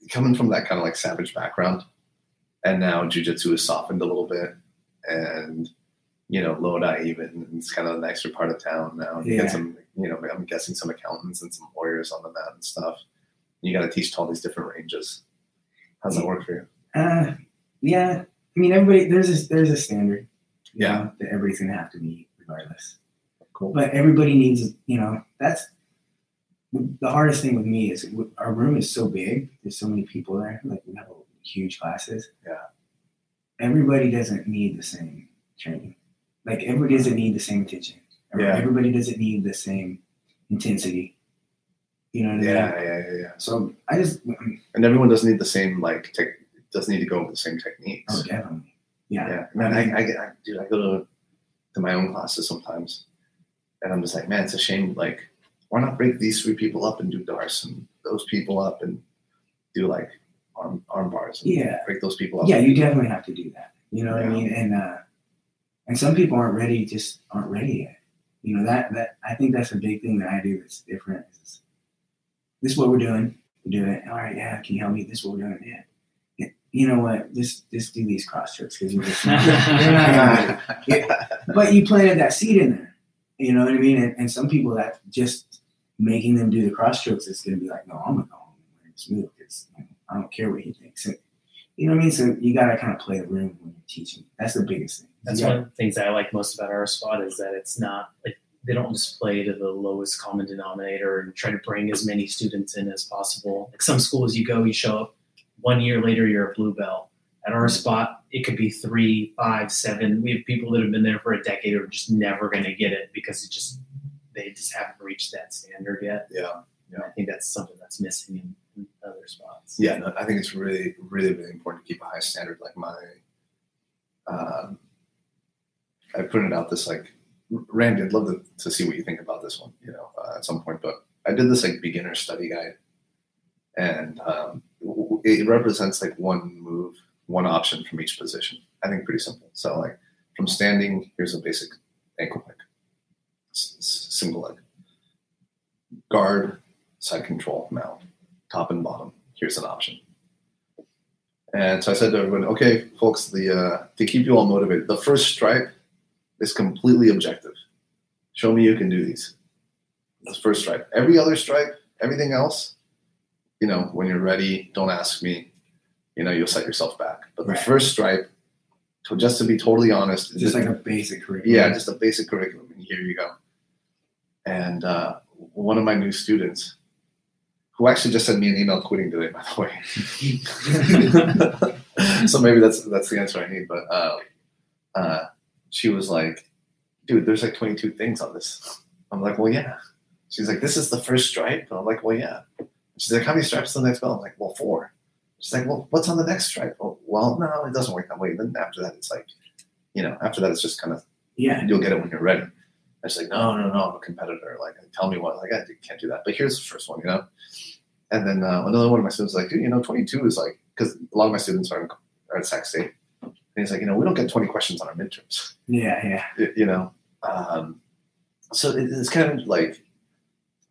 coming from that kind of like savage background, and now jiu-jitsu is softened a little bit, and, you know, Lodi even, it's kind of the nicer part of town now. You get some, you know, I'm guessing some accountants and some lawyers on the mat and stuff. You got to teach to all these different ranges. How's that work for you? Yeah. I mean, everybody, there's a standard, you know, that everybody's going to have to meet regardless. Cool. But everybody needs, you know, that's the hardest thing with me is our room is so big. There's so many people there. Like we have huge classes. Yeah. Everybody doesn't need the same training. Like everybody doesn't need the same attention. Everybody doesn't need the same intensity. You know what I mean? Yeah. So and everyone doesn't need the same, like, doesn't need to go with the same techniques. Oh, definitely. Yeah. Man, I go to my own classes sometimes. And I'm just like, man, it's a shame. Like, why not break these 3 people up and do darts, and those people up and do like arm bars? And break those people up. Yeah, you definitely have to do that. You know what I mean? And some people aren't ready yet. You know that I think that's a big thing that I do that's different. Is this is what we're doing? We're doing it. All right, yeah. Can you help me? This is what we're doing. Yeah. You know what? Just do these cross tricks because you're not. But you planted that seed in there. You know what I mean? And some people that just making them do the cross strokes is going to be like, no, I'm going to go home and wear this move. I don't care what he thinks. And, you know what I mean? So you got to kind of play the room when you're teaching. That's the biggest thing. That's one of the things that I like most about our spot is that it's not like they don't just play to the lowest common denominator and try to bring as many students in as possible. Like some schools you go, you show up, 1 year later, you're a blue belt. At our spot, it could be 3, 5, 7. We have people that have been there for a decade or just never going to get it because they just haven't reached that standard yet. Yeah. I think that's something that's missing in other spots. Yeah, no, I think it's really, really, really important to keep a high standard. Like my, I printed out this like, Randy, I'd love to see what you think about this one, you know, at some point. But I did this like beginner study guide, and it represents like one move. One option from each position. I think pretty simple. So like from standing, here's a basic ankle pick, single leg. Guard, side control, mount, top and bottom. Here's an option. And so I said to everyone, okay, folks, to keep you all motivated, the first stripe is completely objective. Show me you can do these. That's first stripe. Every other stripe, everything else, you know, when you're ready, don't ask me. You know, you'll set yourself back. But the first stripe, so just to be totally honest. Just like a basic curriculum. Yeah, just a basic curriculum. And here you go. And one of my new students, who actually just sent me an email quitting today, by the way. So maybe that's the answer I need. But she was like, dude, there's like 22 things on this. I'm like, well, yeah. She's like, this is the first stripe? And I'm like, well, yeah. She's like, how many stripes on the next bell? I'm like, well, 4. She's like, well, what's on the next stripe? Oh, well, no, it doesn't work that way. Then after that, it's like, you know, after that, it's just kind of, yeah, you'll get it when you're ready. I was like, no, I'm a competitor. Like, tell me what. Like, I can't do that. But here's the first one, you know. And then another one of my students was like, dude, you know, 22 is like, because a lot of my students are at Sac State. And he's like, you know, we don't get 20 questions on our midterms. Yeah. You know. So it's kind of like,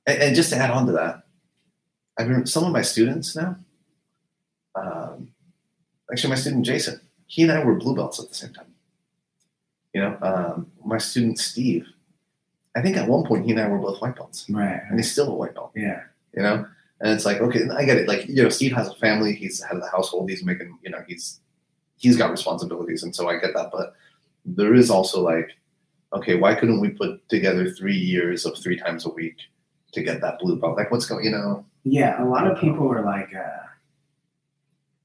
and just to add on to that, I mean, some of my students now, actually, my student Jason, he and I were blue belts at the same time. You know, my student Steve, I think at one point he and I were both white belts. Right. And he's still a white belt. Yeah. You know, and it's like, okay, I get it. Like, you know, Steve has a family. He's head of the household. He's making, you know, he's got responsibilities. And so I get that. But there is also like, okay, why couldn't we put together 3 years of 3 times a week to get that blue belt? Like, what's going, you know? Yeah. A lot of people are like,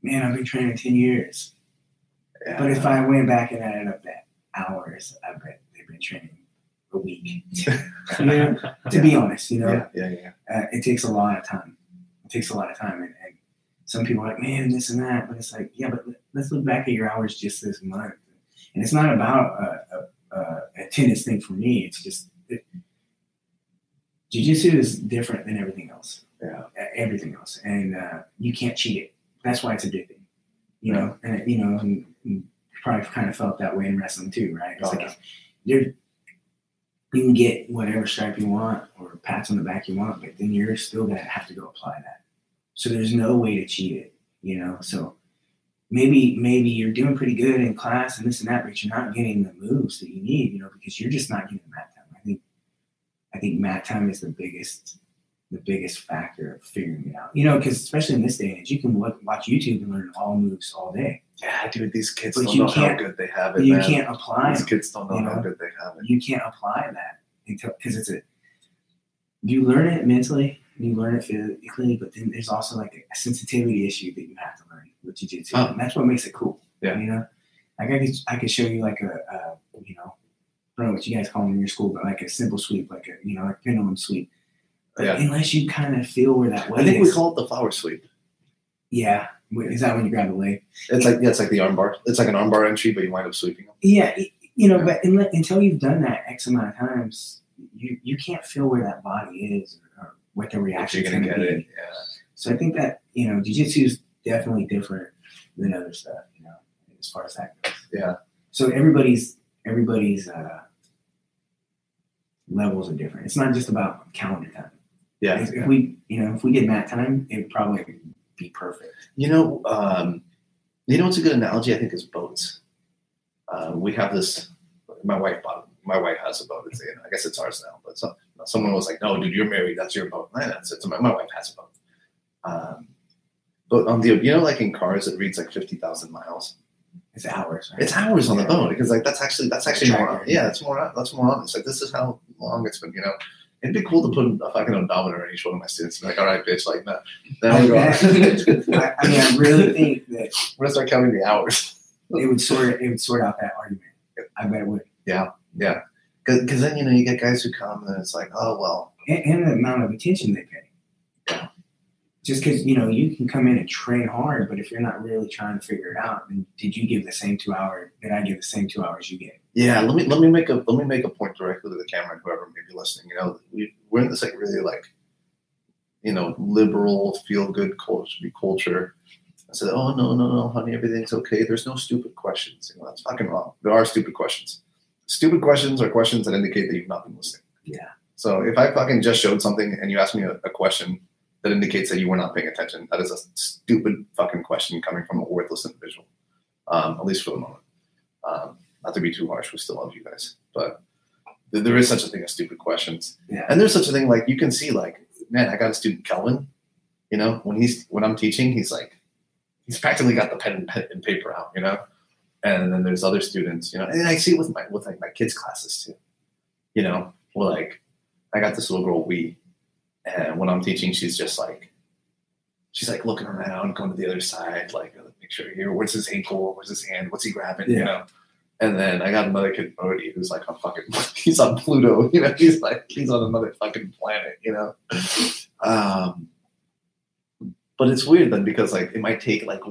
man, I've been training 10 years. Yeah. But if I went back and added up that hours, I bet they've been training a week. You know, to be honest, you know, yeah. It takes a lot of time. And some people are like, man, this and that. But it's like, yeah, but let's look back at your hours just this month. And it's not about a attendance thing for me. It's just jiu-jitsu is different than everything else. Yeah, everything else. And you can't cheat it. That's why it's addicting, you know, and, you know, and probably kind of felt that way in wrestling too, right? It's like you can get whatever stripe you want or pats on the back you want, but then you're still going to have to go apply that. So there's no way to cheat it, you know? So maybe you're doing pretty good in class and this and that, but you're not getting the moves that you need, you know, because you're just not getting mat time. I think mat time is the biggest factor of figuring it out, you know, because especially in this day and age, you can watch YouTube and learn all moves all day. Yeah, dude, these kids don't know how good they have it. You can't apply. These kids don't know how good they have it. You can't apply that until, because you learn it mentally, you learn it physically, but then there's also like a sensitivity issue that you have to learn with jiu-jitsu, and that's what makes it cool. Yeah, you know, like I could show you like a you know, I don't know what you guys call them in your school, but like a simple sweep, like a, you know, like pendulum sweep. Yeah. Unless you kind of feel where that way is. I think we call it the flower sweep. Yeah. Is that when you grab the leg? It's like, yeah, it's like the arm bar. It's like an arm bar entry, but you wind up sweeping them. Yeah. You know, but until you've done that X amount of times, you can't feel where that body is or what the reaction is going to be. It, yeah. So I think that, you know, jiu-jitsu is definitely different than other stuff, you know, as far as that goes. Yeah. So everybody's levels are different. It's not just about calendar time. Yeah. If we did mat time, it would probably be perfect. You know what's a good analogy? I think is boats. We have this. My wife has a boat. It's, you know, I guess it's ours now. But someone was like, "No, dude, you're married. That's your boat." And that's my wife has a boat. But on the, you know, like in cars, it reads like 50,000 miles. It's hours. Right? It's hours on the boat because like that's actually more. On, yeah, it's more. That's more honest. Like this is how long it's been. You know. It'd be cool to put a fucking odometer in each one of my students. Like, all right, bitch, like, no. I mean, I really think that we're gonna start counting the hours. It would sort out that argument. I bet it would. Yeah. Because then you know you get guys who come and it's like, oh well, and the amount of attention they pay. Yeah. Just because you know you can come in and train hard, but if you're not really trying to figure it out, then did you give the same 2 hours? Did I give the same 2 hours you gave? Yeah, let me make a point directly to the camera and whoever may be listening. You know, we're in this like really like, you know, liberal feel good culture. I said, oh no, honey, everything's okay. There's no stupid questions. You know, that's fucking wrong. There are stupid questions. Stupid questions are questions that indicate that you've not been listening. Yeah. So if I fucking just showed something and you asked me a question that indicates that you were not paying attention, that is a stupid fucking question coming from a worthless individual. At least for the moment. Not to be too harsh, we still love you guys, but there is such a thing as stupid questions. Yeah. And there's such a thing, like, you can see, like, man, I got a student, Kelvin, you know, when I'm teaching, he's like, he's practically got the pen and paper out, you know? And then there's other students, you know, and I see it with my kids' classes too, you know, we're like, I got this little girl, and when I'm teaching, she's like looking around, going to the other side, like, make sure here, where's his ankle? Where's his hand? What's he grabbing? Yeah. You know? And then I got another kid, Bodhi, who's like he's on Pluto, you know, he's on another fucking planet, you know? But it's weird then, because like, it might take like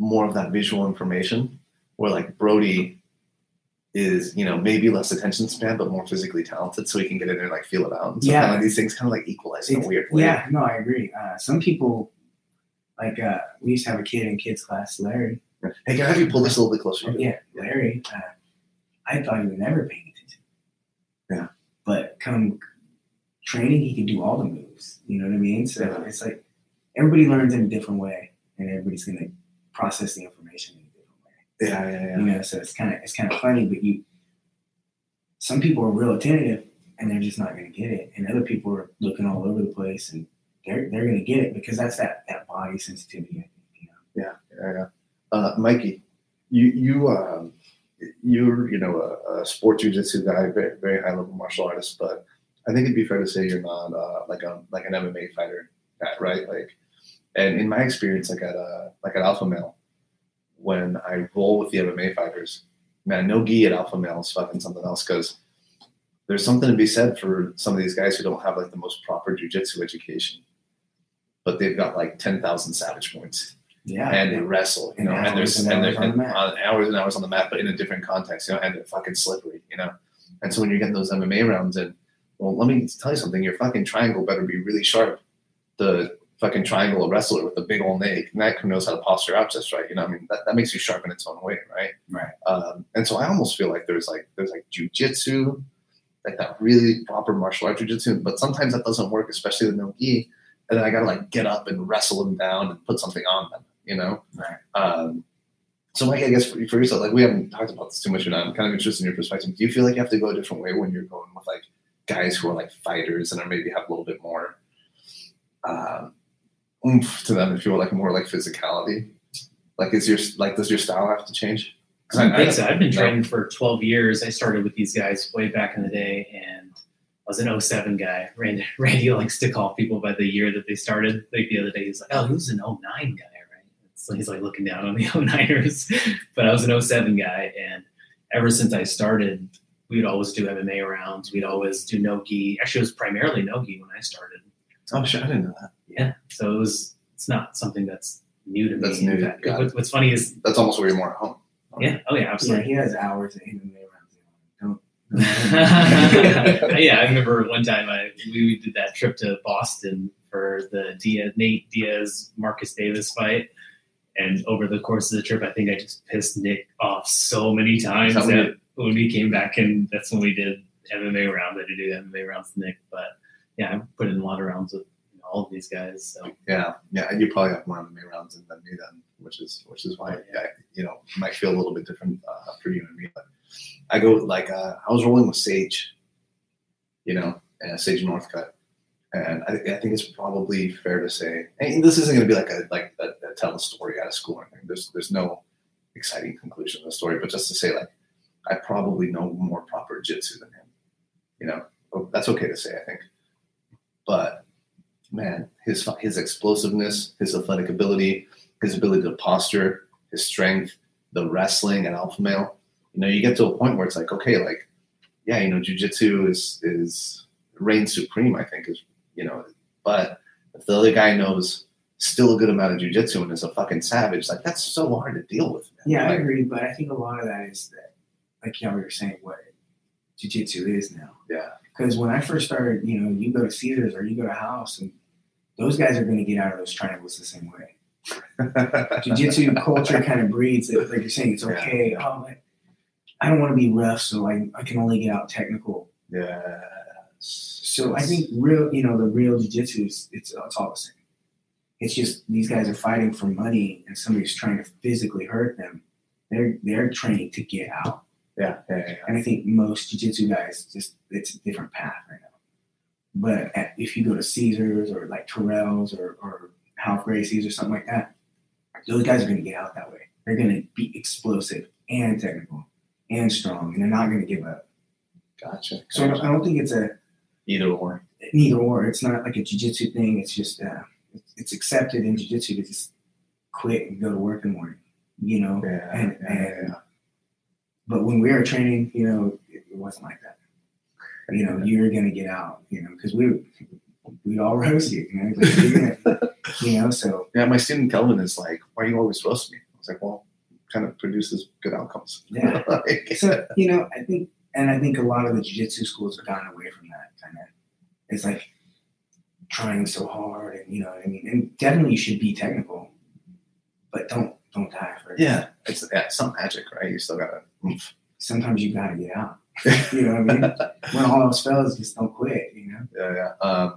more of that visual information, where like Brody is, you know, maybe less attention span, but more physically talented, so he can get in there and like feel it out. And so kind of these things kind of like equalize in a weird way. Yeah, no, I agree. Some people, like, we used to have a kid in kids class, Larry. Hey, can I have you pull this a little bit closer? Yeah, Larry, I thought he would never pay attention. Yeah. But come training, he can do all the moves. You know what I mean? So it's like everybody learns in a different way, and everybody's going to process the information in a different way. Yeah. You know, so it's kind of funny, but some people are real attentive and they're just not going to get it, and other people are looking all over the place and they're going to get it, because that's that body sensitivity, I think, you know. Yeah. Mikey, you're you know, a sports jiu-jitsu guy, very, very high level martial artist, but I think it'd be fair to say you're not like an MMA fighter guy, right? Like, and in my experience, like at Alpha Male, when I roll with the MMA fighters, man, no gi at Alpha Male is fucking something else, because there's something to be said for some of these guys who don't have like the most proper jiu-jitsu education, but they've got like 10,000 savage points. Yeah, and they wrestle, you know, and there's hours and hours on the mat, but in a different context, you know, and they're fucking slippery, you know. And so when you're getting those MMA rounds in, well, let me tell you something, your fucking triangle better be really sharp. The fucking triangle, a wrestler with a big old neck, and that knows how to posture out just right, you know. I mean, that makes you sharp in its own way, right? Right. And so I almost feel like there's like jiu-jitsu, like that really proper martial art jiu-jitsu, but sometimes that doesn't work, especially the no-gi. And then I gotta like get up and wrestle them down and put something on them. You know, right? So, Mike, I guess for yourself, like, we haven't talked about this too much, and I'm kind of interested in your perspective. Do you feel like you have to go a different way when you're going with like guys who are like fighters and are maybe have a little bit more oomph to them, if you will, like more like physicality? Like, does your style have to change? I think so. I've been training for 12 years. I started with these guys way back in the day, and I was an 07 guy. Randy likes to call people by the year that they started. Like the other day, he's like, "Oh, who's an 09 guy?" So he's like looking down on the 09ers, but I was an 07 guy. And ever since I started, we'd always do MMA rounds. We'd always do no-gi. Actually, it was primarily no-gi when I started. Oh, sure. I didn't know that. Yeah. So it's not something that's new to me. That's new. What's funny is that's almost where you're more at home. Yeah. Oh yeah. Absolutely. Yeah, he has hours of MMA rounds. Yeah. I remember one time we did that trip to Boston for the Nate Diaz, Marcus Davis fight. And over the course of the trip, I think I just pissed Nick off so many times that when we came back, and that's when we did MMA rounds. I did do MMA rounds with Nick, but yeah, I put in a lot of rounds with all of these guys. So yeah, and you probably have more MMA rounds than me then, which is why I, you know, might feel a little bit different for you and me. But I go like I was rolling with Sage, you know, Sage Northcutt. And I think it's probably fair to say, and this isn't going to be like a tell a story out of school or anything. There's no exciting conclusion to the story, but just to say, like, I probably know more proper jiu-jitsu than him. You know, that's okay to say, I think. But man, his explosiveness, his athletic ability, his ability to posture, his strength, the wrestling at Alpha Male. You know, you get to a point where it's like, okay, like, yeah, you know, jiu-jitsu is reigns supreme, I think, is. You know, but if the other guy knows still a good amount of jiu-jitsu and is a fucking savage, like, that's so hard to deal with, man. Yeah, like, I agree, but I think a lot of that is that, like, y'all were saying, what jiu-jitsu is now. Yeah. Because when I first started, you know, you go to Caesar's or you go to House, and those guys are going to get out of those triangles the same way. Jiu-jitsu culture kind of breeds it, like you're saying, it's okay. Yeah. Oh, like, I don't want to be rough, so I can only get out technical. Yeah. So I think the real jiu-jitsu is it's all the same. It's just these guys are fighting for money, and somebody's trying to physically hurt them. They're training to get out. Yeah. And I think most jiu-jitsu guys, just it's a different path right now. But if you go to Caesar's or like Terrell's or Half Gracie's or something like that, those guys are going to get out that way. They're going to be explosive and technical and strong, and they're not going to give up. Gotcha. So I don't think it's a either or. Neither or. It's not like a jiu-jitsu thing. It's just it's accepted in jiu-jitsu to just quit and go to work in the morning, you know. Yeah. But when we were training, you know, it wasn't like that. You know, you're gonna get out, you know, because we'd all roast you, you know. Like, you're gonna, you know, so yeah. My student Kelvin is like, "Why are you always roasting me?" I was like, "Well, it kind of produces good outcomes." Yeah. So you know, I think a lot of the jiu-jitsu schools have gotten away from that kind of. It's like trying so hard, and you know what I mean. And definitely, you should be technical, but don't die for it. Yeah, it's not magic, right? You still gotta. Sometimes you gotta get out. You know what I mean? When all else fails, just don't quit, you know? Yeah.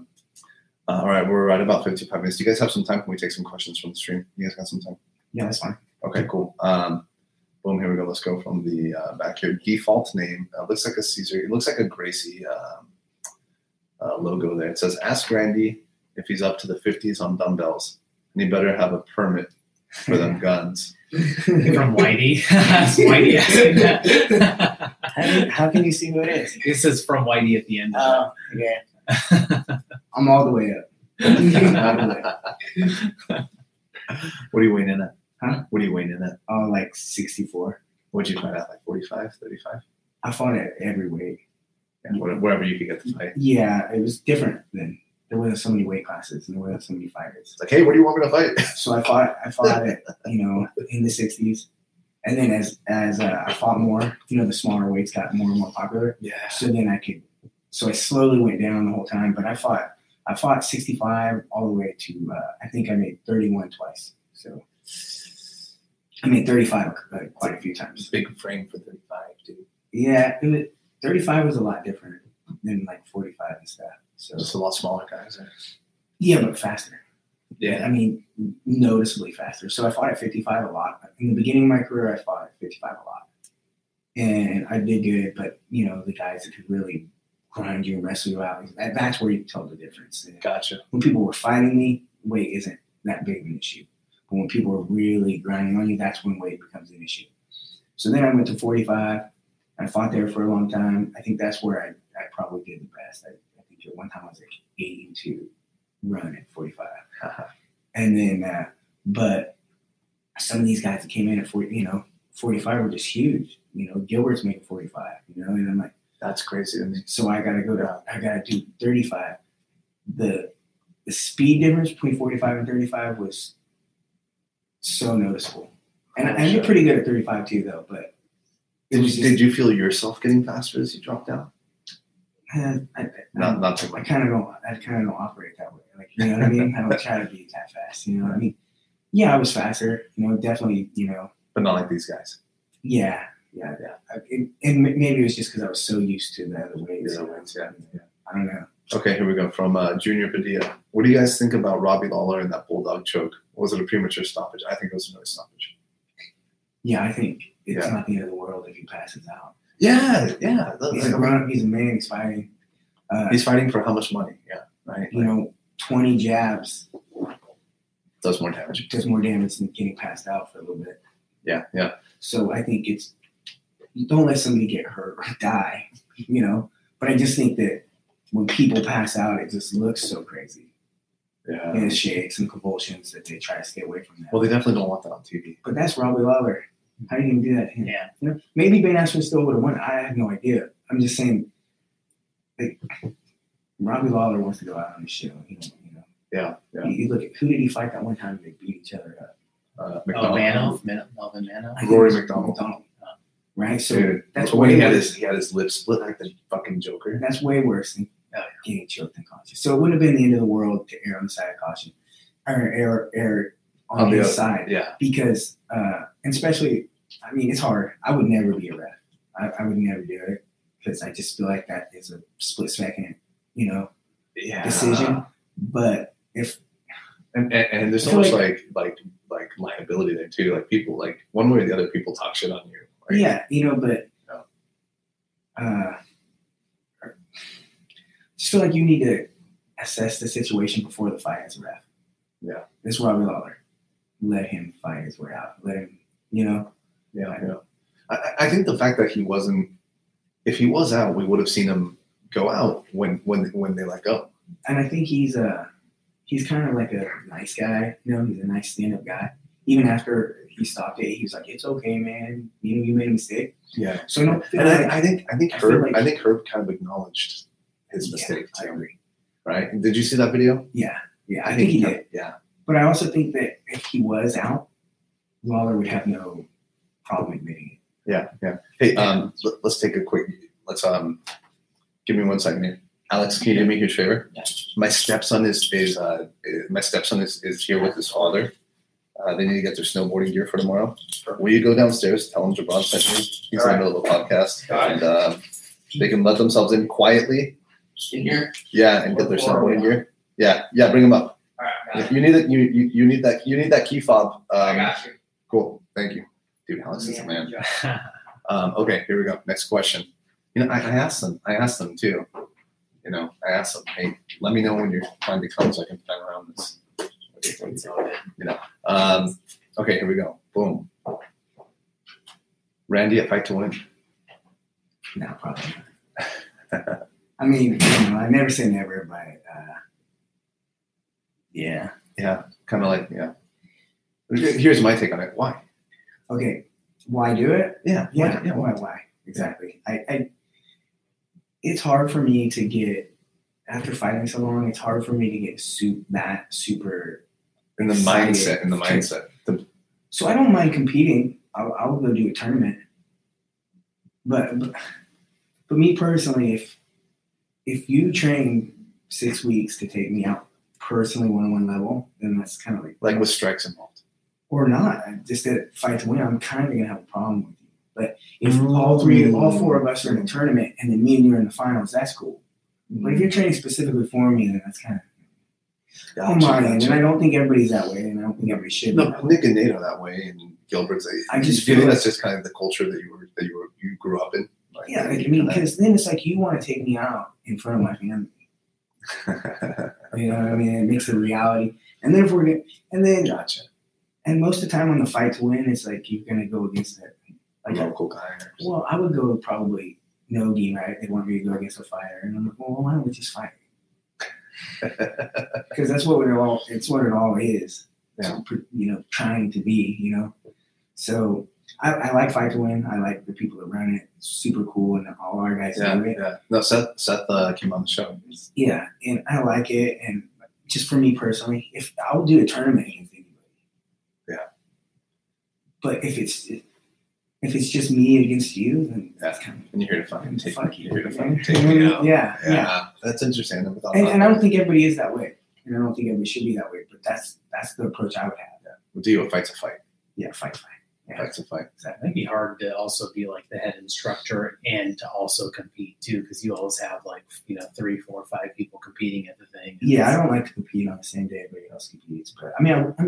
All right, we're right about 55 minutes. Do you guys have some time? Can we take some questions from the stream? You guys got some time? Yeah, that's fine. Okay, cool. Boom, here we go. Let's go from the back here. Default name. Looks like a Caesar. It looks like a Gracie logo there. It says, ask Randy if he's up to the 50s on dumbbells. And he better have a permit for them guns. From Whitey. Whitey. How can you see who it is? It says from Whitey at the end. Oh, yeah. I'm all the way up. What are you weighing in at? Huh? What are you weighing in at? Oh, like 64. What'd you find out? Like 45, 35? I fought it every weight. Yeah, wherever you could get the fight. Yeah, it was different then. There wasn't so many weight classes and there wasn't so many fighters. Like, hey, what do you want me to fight? So I fought it, you know, in the 60s. And then as I fought more, you know, the smaller weights got more and more popular. Yeah. So then I slowly went down the whole time. But I fought 65 all the way to, I think I made 31 twice. So I made 35 quite a few times. Big frame for 35, dude. Yeah. 35 was a lot different than like 45 and stuff. So just a lot smaller guys. Right? Yeah, but faster. Yeah, I mean, noticeably faster. So I fought at 55 a lot. In the beginning of my career, I fought at 55 a lot. And I did good, but, you know, the guys that could really grind you and wrestle you out, that's where you tell the difference. And gotcha. When people were fighting me, weight isn't that big of an issue. But when people are really grinding on you, that's when weight becomes an issue. So then I went to 45. I fought there for a long time. I think that's where I probably did the best. I think at one time I was like 82. Run at 45. And then, but some of these guys that came in at 40, you know, 45 were just huge. You know, Gilbert's making 45, you know, and I'm like, that's crazy to me. So I gotta do 35. The speed difference between 45 and 35 was so noticeable. And I'm sure. Pretty good at 35 too, though, but. Did you feel yourself getting faster as you dropped out? Not too much. I kind of don't operate that way. Like, you know what I mean? I don't try to be that fast. You know what I mean? Yeah, I was faster. You know, definitely. You know, but not like these guys. Yeah. And maybe it was just because I was so used to the other ways. Yeah. I don't know. Okay, here we go from Junior Padilla. What do you guys think about Robbie Lawler and that bulldog choke? Was it a premature stoppage? I think it was a noise stoppage. Yeah, I think it's not the end of the world if he passes out. Yeah. He's a grown up. He's a man. He's fighting. He's fighting for how much money? Yeah, right. You know, 20 jabs does more damage. Does more damage than getting passed out for a little bit. Yeah. So I think you don't let somebody get hurt or die, you know. But I just think that when people pass out, it just looks so crazy. Yeah. And shakes and convulsions that they try to stay away from that. Well, they definitely don't want that on TV. But that's Robbie Lawler. How do you even do that? Yeah. You know, maybe Ben Askren still would have won. I have no idea. I'm just saying, like, Robbie Lawler wants to go out on the show. You know. Yeah. You look at who did he fight that one time? They beat each other up. Melvin Manoff. Rory McDonald. Right. So dude, that's when he had his lips split like the fucking Joker. That's way worse than getting choked unconscious. So it would have been the end of the world to err on the side of caution, or err on his side. Yeah. Because. Especially, I mean, it's hard. I would never be a ref. I would never do it because I just feel like that is a split-second, you know, decision. But if and there's so much like liability there too. Like people, like one way or the other, people talk shit on you. Right? Yeah, you know, but Just feel like you need to assess the situation before the fight as a ref. Yeah. It's Robbie Lawler. Let him fight his way out. Let him, you know. Yeah, yeah. I think the fact that he wasn't, if he was out, we would have seen him go out when they let go. And I think he's kind of like a nice guy. You know, he's a nice stand-up guy. Even after he stopped it, he was like, "It's okay, man. You made a mistake." Yeah. So no, and I think Herb kind of acknowledged his mistake. Yeah, I agree. Right? Did you see that video? Yeah. Yeah, I think he did. Yeah. But I also think that if he was out, Lawler would have no problem admitting it. Yeah, yeah. Hey, let's take a quick. Let's give me 1 second here. Alex, can you do me a huge favor? Yeah. My stepson is here with his father. They need to get their snowboarding gear for tomorrow. Will you go downstairs? Tell them Jabron sent you. He's on a little podcast, and they can let themselves in quietly. In here. Yeah, and get their snowboarding gear. Yeah, yeah. Bring them up. If you need it, you need that key fob. I got you. Cool. Thank you, dude. Alex is a man. Okay, here we go. Next question. You know, I asked them too. You know, I asked them, hey, let me know when your time comes so I can plan around this. You know. Okay, here we go. Boom. Randy at Fight to Win. No, probably not. I mean, you know, I never say never, but. Yeah. Yeah. Kind of like, yeah. Here's my take on it. Why? Okay. Why do it? Yeah. Yeah. Yeah. Why? Exactly. It's hard for me to get, after fighting so long, it's hard for me to get super in the excited. mindset. So I don't mind competing. I will go do a tournament. But me personally, if you train 6 weeks to take me out, personally, one-on-one level, then that's kind of like with strikes involved, or not. Just that Fight to Win, I'm kind of gonna have a problem with you. But if all four of us are in a tournament, and then me and you are in the finals, that's cool. But if you're training specifically for me, then that's kind of gotcha. And I don't think everybody's that way, and I don't think everybody should. No, Nick and Nate are that way, and Gilbert's. I just feel like that's just kind of the culture that you grew up in. Like, yeah, like, I mean, because then it's like you want to take me out in front of my family. You know what I mean? It makes it a reality. And then gotcha. And most of the time on the Fight to Win, it's like you're gonna go against that local guy. Well, I would go probably no game, right? They want me to go against a fighter, and I'm like, well, why don't we just fight? Because that's what it all is. Yeah. You know, trying to be. You know, so I like Fight to Win. I like the people that run it. It's super cool, and all our guys do it. Yeah. No, Seth came on the show. Yeah, and I like it. And just for me personally, if I would do a tournament against anybody. Yeah. But if it's just me against you, then that's kind of. And you're here to fucking take you. You're here to fucking take me out. Yeah. That's interesting. And I don't think everybody is that way, and I don't think everybody should be that way. But that's the approach I would have. Yeah. We'll do a fight's a fight. Yeah, fight. Yeah. That's a fight. That might be hard to also be like the head instructor and to also compete too, because you always have like, you know, 3, 4, 5 people competing at the thing. Yeah, I don't like to compete on the same day everybody else competes, but I mean, I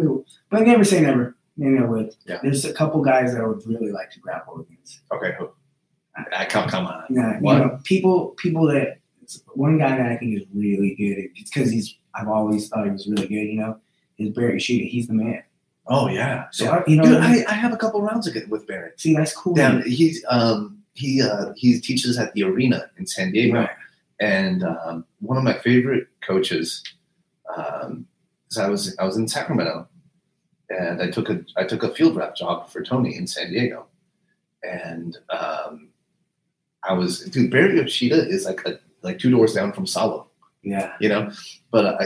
never say never. Maybe I would. Yeah. There's a couple guys that I would really like to grapple against. Okay, who? Come on. Nah, what? You know, people that one guy that I think is really good. It's because I've always thought he was really good. You know, is Barry Sheedy. He's the man. Oh yeah, so yeah. Dude, I have a couple rounds with Barry. See, that's cool. Down, he teaches at the arena in San Diego, right. And one of my favorite coaches. So I was in Sacramento, and I took a field rep job for Tony in San Diego, and Barry Yoshida is like 2 doors down from Salo. Yeah, you know, but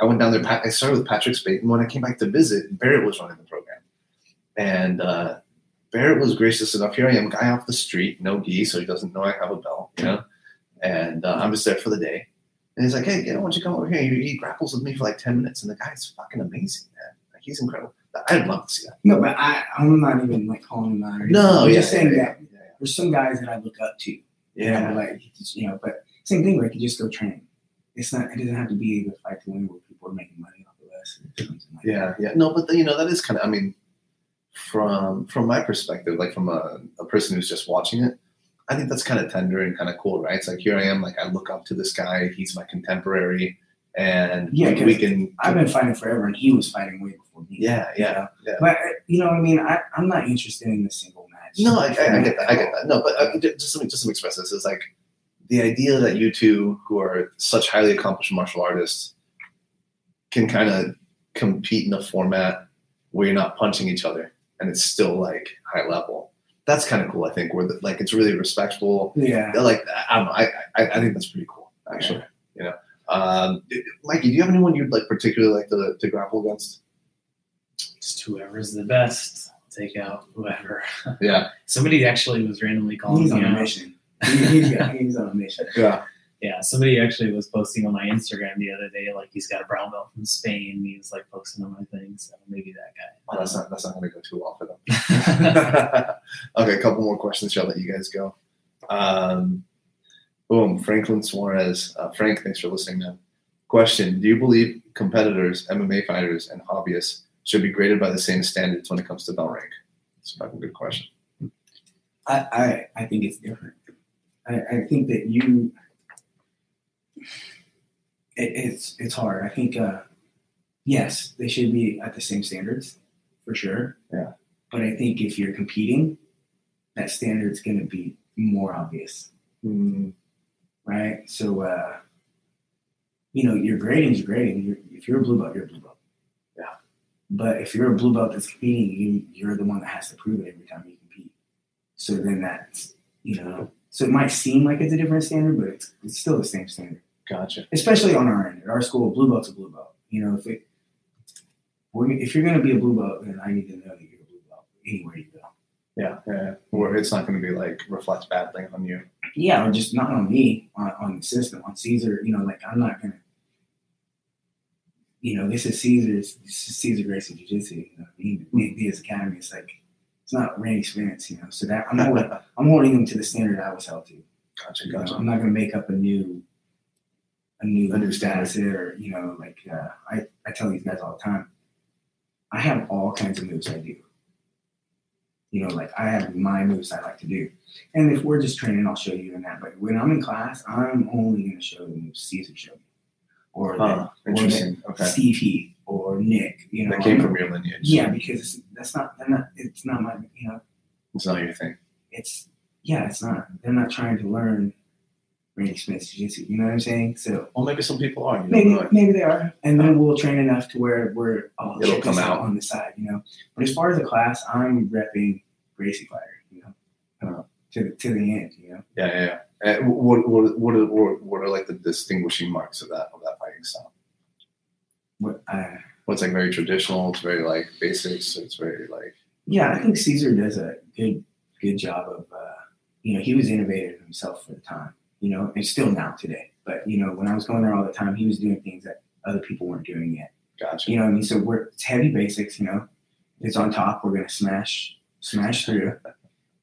I went down there. I started with Patrick Spayton. When I came back to visit, Barrett was running the program. And Barrett was gracious enough. Here I am, guy off the street, no gi, so he doesn't know I have a belt, you know. And I'm just there for the day. And he's like, hey, why don't you come over here? He grapples with me for like 10 minutes. And the guy's fucking amazing, man. Like, he's incredible. I'd love to see that. No, but I'm not even like calling him out. No, I'm just saying that there's some guys that I look up to. Yeah. Like, you know, but same thing, like you just go train. It doesn't have to be the Fight to Win where people are making money off the lesson or something like that. Yeah. No, but you know, that is kind of, I mean, from my perspective, like from a person who's just watching it, I think that's kind of tender and kind of cool, right? It's like, here I am, like, I look up to this guy. He's my contemporary. And yeah, we can. I've been fighting forever, and he was fighting way before me. Yeah. But you know what I mean? I'm not interested in the single match. No, I get that. No, but just let me express this. It's like the idea that you two, who are such highly accomplished martial artists, can kind of compete in a format where you're not punching each other, and it's still like high level. That's kind of cool. I think where like it's really respectful. Yeah. Like I don't know. I think that's pretty cool, actually. Yeah. You know. Mikey, do you have anyone you'd like particularly like to grapple against? Just whoever's the best, take out whoever. Yeah. Somebody actually was randomly calling. He's on a mission. He's on a mission. Yeah. Yeah. Somebody actually was posting on my Instagram the other day, like he's got a brown belt from Spain. He was like posting on my thing, so maybe that guy. Oh, that's not going to go too well for them. Okay, a couple more questions. Shall I let you guys go? Boom. Franklin Suarez. Frank, thanks for listening, man. Question. Do you believe competitors, MMA fighters, and hobbyists should be graded by the same standards when it comes to belt rank? That's a fucking good question. I think it's different. I think that it's hard. I think, yes, they should be at the same standards for sure. Yeah. But I think if you're competing, that standard's going to be more obvious. Mm-hmm. Right, so you know, your grading's grading. If you're a blue belt, you're a blue belt. Yeah. But if you're a blue belt that's competing, you're the one that has to prove it every time you compete. So then that's, you know, so it might seem like it's a different standard, but it's still the same standard. Gotcha. Especially on our end, at our school, blue belt's a blue belt. You know, if you're gonna be a blue belt, then I need to know that you're a blue belt anywhere you go. Yeah. Or it's not going to be like reflect badly on you. Yeah, or just not on me, on the system, on Caesar. You know, like I'm not going to, you know, this is Caesar Gracie Jiu Jitsu. You know, Nick Diaz Academy. It's like, it's not Randy Spence, you know. So that I'm holding him to the standard I was held to. Gotcha. You know, I'm not going to make up a new status here. You know, like I tell these guys all the time, I have all kinds of moves I do. You know, like I have my moves I like to do. And if we're just training, I'll show you in that. But when I'm in class, I'm only going to show the moves Caesar showed me. Or Steve Heath or Nick. You know, that came from your lineage. Yeah, because it's not my, you know. It's not your thing. It's not. They're not trying to learn Randy Smith's jiu-jitsu. You know what I'm saying? So, well, maybe some people are. Maybe they are. And then we'll train enough to where we're it'll come out on the side, you know. But as far as the class, I'm repping Gracie Fighter, you know, to the end, you know. Yeah. And what are like the distinguishing marks of that fighting style? It's like very traditional. It's very like basics. It's very like. Yeah, I think Caesar does a good job of, you know, he was innovative himself for the time. You know, and still now today. But, you know, when I was going there all the time, he was doing things that other people weren't doing yet. Gotcha. You know what I mean? So it's heavy basics, you know. If it's on top, we're going to smash through.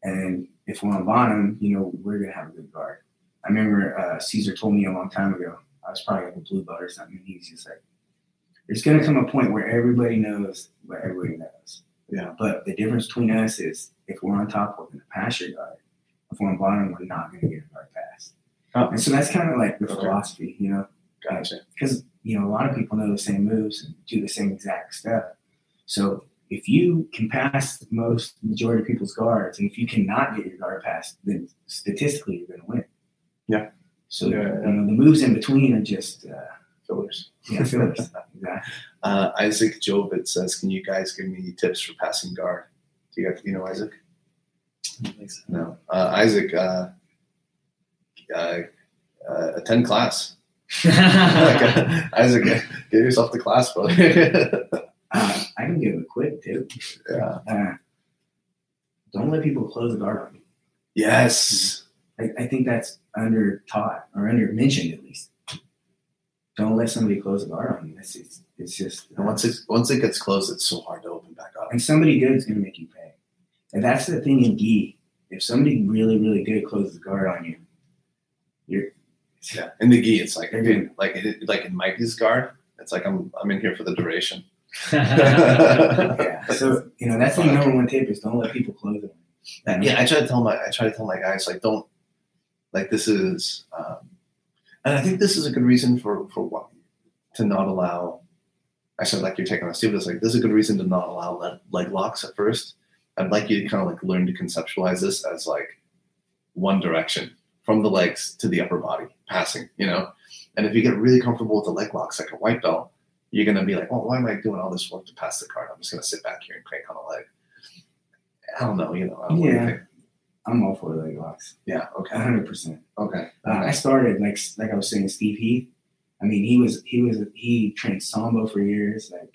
And if we're on bottom, you know, we're going to have a good guard. I remember Caesar told me a long time ago, I was probably like a blue belt or something, and he's just like, there's going to come a point where everybody knows what everybody knows. Yeah. But the difference between us is if we're on top, we're going to pass your guard. If we're on bottom, we're not going to get a guard pass. Oh. And so that's kind of like the philosophy, you know. Gotcha. Because, you know, a lot of people know the same moves and do the same exact stuff. So if you can pass the majority of people's guards, and if you cannot get your guard passed, then statistically you're going to win. Yeah. So, you know, the moves in between are just fillers. Yeah, fillers. Exactly. Isaac Jovitz says, can you guys give me tips for passing guard? Do you guys, you know, Isaac? I don't think so. No. Isaac... attend class. Isaac, get yourself to class, brother. I can give a quick tip. Yeah. Don't let people close the guard on you. Yes. I think that's under taught or under mentioned at least. Don't let somebody close the guard on you. It's just once it gets closed, it's so hard to open back up. And somebody good is going to make you pay. And that's the thing in gi. If somebody really, really good closes the guard on you. Yeah, in the gi, it's like again, like in Mikey's guard, it's like I'm in here for the duration. Yeah, so you know that's the number one tip is don't let people close it. Yeah, I try to tell my guys like don't Like this is, and I think this is a good reason for what, to not allow, I said like your take on Steve, but it's like, this is a good reason to not allow leg locks at first. I'd like you to kind of like learn to conceptualize this as like one direction from the legs to the upper body passing, you know? And if you get really comfortable with the leg locks, like a white belt, you're going to be like, oh, why am I doing all this work to pass the card? I'm just going to sit back here and crank on a leg. I don't know, you know. Yeah, I'm all for leg locks. Yeah, okay. 100%. Okay. I started, like I was saying, Steve Heath. I mean, he trained Sambo for years. Like,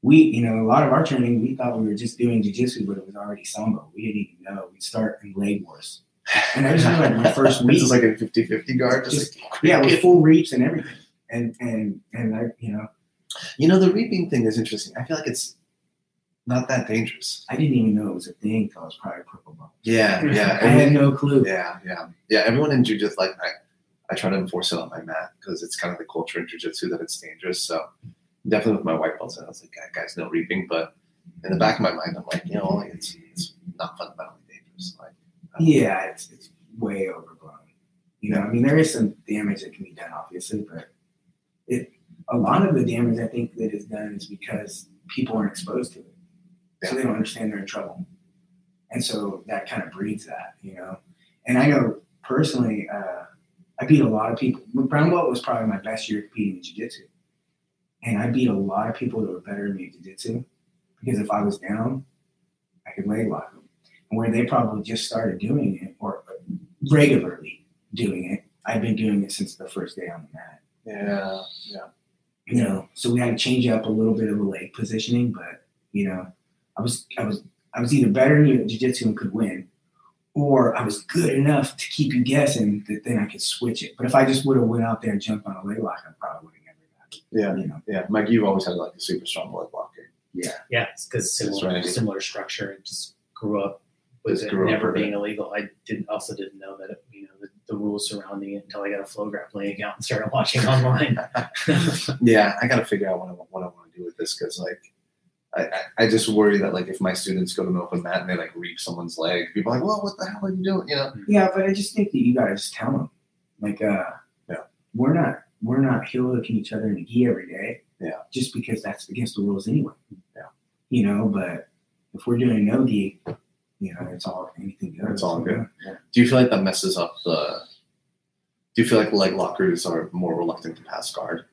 we, you know, a lot of our training, we thought we were just doing jiu-jitsu, but it was already Sambo. We didn't even know. We'd start in leg wars. And I just remember my first week. This is like a 50-50 guard? Yeah, with full reaps and everything. And I, you know. You know, the reaping thing is interesting. I feel like it's not that dangerous. I didn't even know it was a thing until I was probably a purple belt. Yeah, yeah. I had no clue. Yeah. Everyone in jiu-jitsu, like, I try to enforce it on my mat because it's kind of the culture in jiu-jitsu that it's dangerous. So definitely with my white belts, I was like, guys, no reaping. But in the back of my mind, I'm like, you know, like, it's not fundamentally dangerous. Like, yeah, it's way overblown. You know, I mean, there is some damage that can be done, obviously, but a lot of the damage I think that is done is because people aren't exposed to it. Yeah. So they don't understand they're in trouble. And so that kind of breeds that, you know. And I know personally, I beat a lot of people. Brown belt was probably my best year competing in jiu-jitsu. And I beat a lot of people that were better than me in jiu-jitsu because if I was down, I could leg lock them. And where they probably just started doing it or regularly doing it, I've been doing it since the first day on the mat. Yeah. You know, so we had to change up a little bit of the leg positioning, but you know, I was either better than you at jiu-jitsu and could win, or I was good enough to keep you guessing that then I could switch it. But if I just would have went out there and jumped on a leg lock, I probably would have never got it. Yeah, you know, yeah. Mike, you've always had like a super strong leg blocker. Yeah. It's because similar structure. It just grew up with it never being illegal. I didn't know that it, you know, the rules surrounding it until I got a Flow Grappling account and started watching online. Yeah, I got to figure out what I want to do with this because like I just worry that like if my students go to an open mat and they like reap someone's leg, people are like, well, what the hell are you doing? You know? Yeah, but I just think that you guys tell them like, we're not heel hooking each other in the gi every day. Yeah, just because that's against the rules anyway. Yeah, you know, but if we're doing no gi. You know, it's all anything good. It's all good. Yeah. Do you feel like that messes up do you feel like leg lockers are more reluctant to pass guard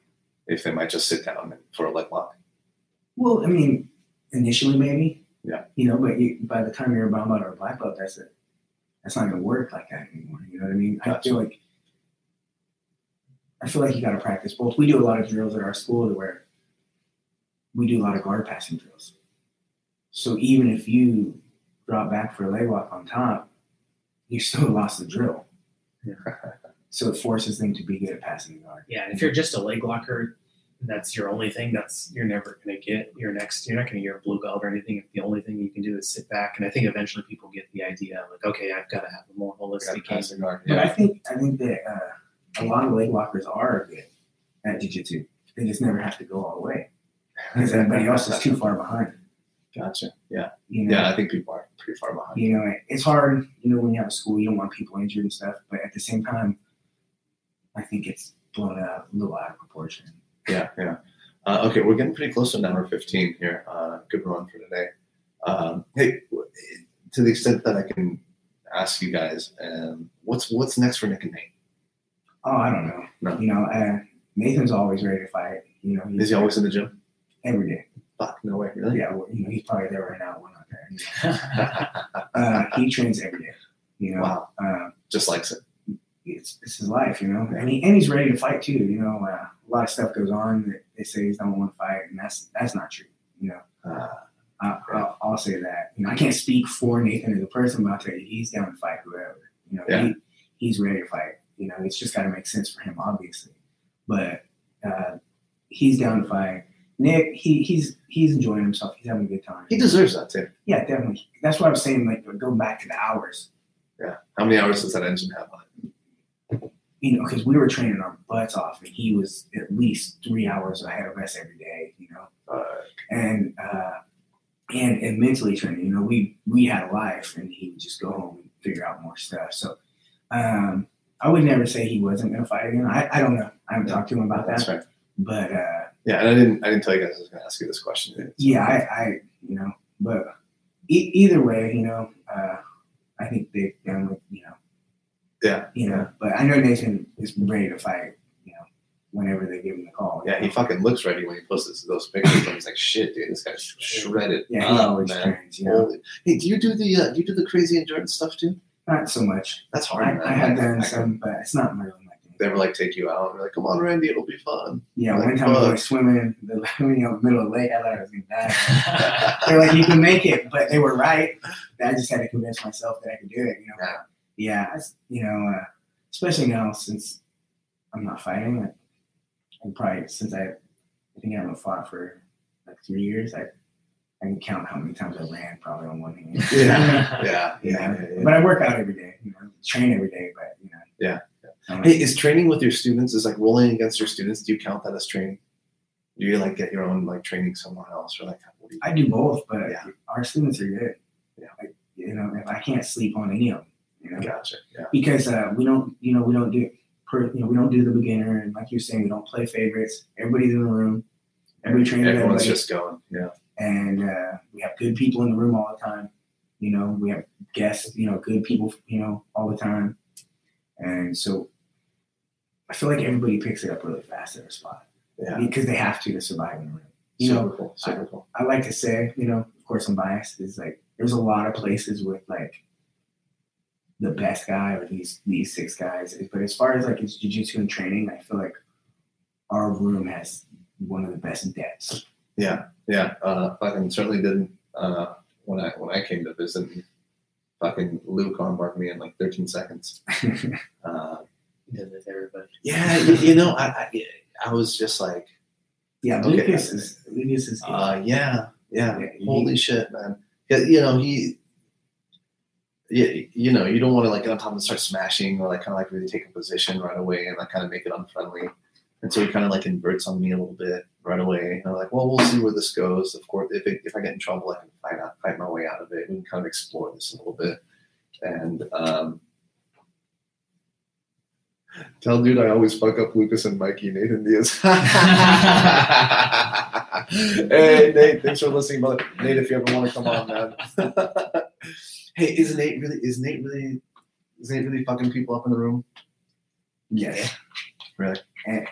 if they might just sit down for a leg lock? Well, I mean, initially maybe. Yeah. You know, but by the time you're a brown belt or a black belt, that's not gonna work like that anymore. You know what I mean? Gotcha. I feel like you gotta practice both. We do a lot of drills at our school where we do a lot of guard passing drills. So even if you drop back for a leg lock on top, you still lost the drill. Yeah. So it forces them to be good at passing the guard. Yeah, and if you're just a leg locker, that's your only thing. You're never going to get your next. You're not going to get a blue belt or anything. If the only thing you can do is sit back, and I think eventually people get the idea like, okay, I've got to have a more holistic passing guard. Yeah. But I think that a lot of leg lockers are good at jiu-jitsu. They just never have to go all the way because everybody else is too far behind. Gotcha. Yeah. You know, yeah, I think people are pretty far behind. You know, it's hard, you know, when you have a school, you don't want people injured and stuff. But at the same time, I think it's blown out a little out of proportion. Yeah. Okay, we're getting pretty close to number 15 here. Good run for today. Hey, to the extent that I can ask you guys, what's next for Nick and Nate? Oh, I don't know. No. You know, Nathan's always ready to fight. You know, is he always in the gym? Every day. No way, really? Yeah, well, you know, he's probably there right now. We're not there. You know? He trains every day. You know, wow. Just likes it. It's his life, you know. And he's ready to fight too. You know, a lot of stuff goes on that they say he doesn't want to fight, and that's not true. You know, I'll say that. You know, I can't speak for Nathan as a person, but I'll tell you, he's down to fight whoever. You know, he's ready to fight. You know, it's just got to make sense for him, obviously. But he's down to fight. Nick, he's enjoying himself. He's having a good time. He deserves that too. Yeah, definitely. That's what I was saying. Like, go back to the hours. Yeah. How many hours does that engine have on it? You know, because we were training our butts off, and he was at least 3 hours ahead of us every day. You know, and mentally training. You know, we had a life, and he would just go home and figure out more stuff. So, I would never say he wasn't going to fight again. I don't know. I haven't talked to him about that. Right. But yeah, and I didn't tell you guys I was going to ask you this question. Today, so. Yeah, you know, but either way, you know, I think they've done with, you know. Yeah. You know, but I know Nathan is ready to fight, you know, whenever they give him the call. Yeah, know? He fucking looks ready when he posts those pictures. He's like, shit, dude, this guy's shredded. Yeah, he always trains, you know. Hey, do you do the crazy endurance stuff too? Not so much. That's hard. I had done some, but it's not really my thing. They ever like take you out and they're like, "Come on, Randy, it'll be fun." Yeah, one time I was swimming in the middle of the lake. I thought I was gonna die. They're like, "You can make it," but they were right. I just had to convince myself that I could do it. You know. Yeah. You know, especially now since I'm not fighting. Like, and probably since I think I haven't fought for like 3 years. I can count how many times I ran probably on one hand. Yeah. Yeah. Yeah. But I work out every day, you know, train every day, but you know. Yeah. Hey, is training with your students, is like rolling against your students, do you count that as training? Do you like get your own like training somewhere else or like what do you do? I do both, but yeah. Our students are good. Yeah. Like, you know, if I can't sleep on any of them, you know. Gotcha. Yeah. Because we don't do the beginner, and like you're saying, we don't play favorites. Everybody's in the room. Every trainer. Everyone's just going. Yeah. And we have good people in the room all the time. You know, we have guests, you know, good people, you know, all the time. And so I feel like everybody picks it up really fast at their spot. Yeah. Because they have to survive in the room. You know, super cool. I like to say, you know, of course I'm biased, is like there's a lot of places with like the best guy or these six guys. But as far as like it's jiu-jitsu and training, I feel like our room has one of the best depths. Yeah. Yeah, fucking certainly didn't when I came to visit. Fucking Luke on-barked me in like 13 seconds. Everybody. Yeah, you know, I was just like, yeah, okay, Lucas is good. Yeah, holy shit, man. You know you don't want to like get on top and start smashing or like kind of like really take a position right away and like kind of make it unfriendly. And so he kind of like inverts on me a little bit right away. And I'm like, well, we'll see where this goes. Of course, if I get in trouble, I can fight my way out of it. We can kind of explore this a little bit. And tell dude I always fuck up Lucas and Mikey, Nathan Diaz. Hey, Nate, thanks for listening, brother. Nate, if you ever want to come on, man. Hey, is Nate really fucking people up in the room? Yes. Really?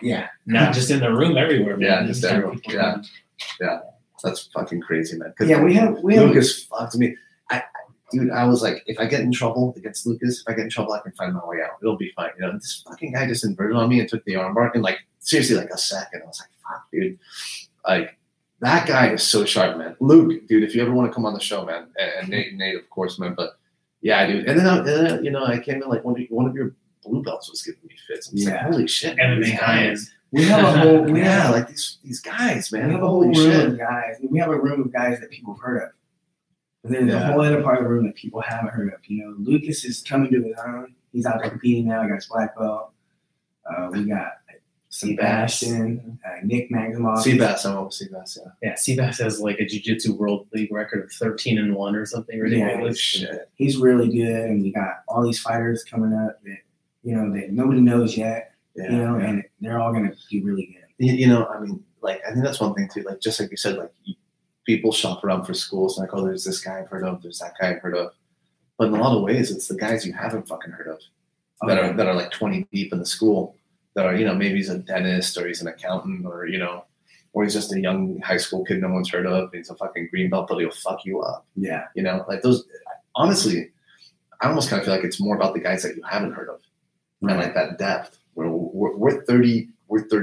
Yeah. Not just in the room, everywhere. Man. Yeah, just everyone. Yeah. Yeah. That's fucking crazy, man. Yeah, we have Lucas fucked me. I was like, if I get in trouble against Lucas, I can find my way out. It'll be fine. You know, this fucking guy just inverted on me and took the armbar and like seriously like a second. I was like, fuck, dude. Like that guy is so sharp, man. Luke, dude, if you ever want to come on the show, man. And Nate, of course, man, but yeah, dude. And then you know, I came in like one of your blue belts was giving me fits. I'm like, holy shit. MMA guys. We have a whole like these guys, man. We have a whole room of guys. We have a room of guys that people have heard of. And then there's a whole other part of the room that people haven't heard of. You know, Lucas is coming to his own. He's out there competing now. He got his black belt. We got Seabass, Nick Magnum. Seabass, I'm up with Seabass, yeah. Yeah, Seabass has like a jiu-jitsu world league record of 13-1 or something ridiculous. Yeah, he's really good, and we got all these fighters coming up that you know, that nobody knows yet, you know, and they're all going to be really good. You know, I mean, like, I think that's one thing, too. Like, just like you said, like, people shop around for schools. Like, oh, there's this guy I've heard of. There's that guy I've heard of. But in a lot of ways, it's the guys you haven't fucking heard of that are like 20 deep in the school that are, you know, maybe he's a dentist or he's an accountant or, you know, or he's just a young high school kid no one's heard of. He's a fucking green belt, but he'll fuck you up. Yeah. You know, like those, honestly, I almost kind of feel like it's more about the guys that you haven't heard of. Right. And like that depth, we're 30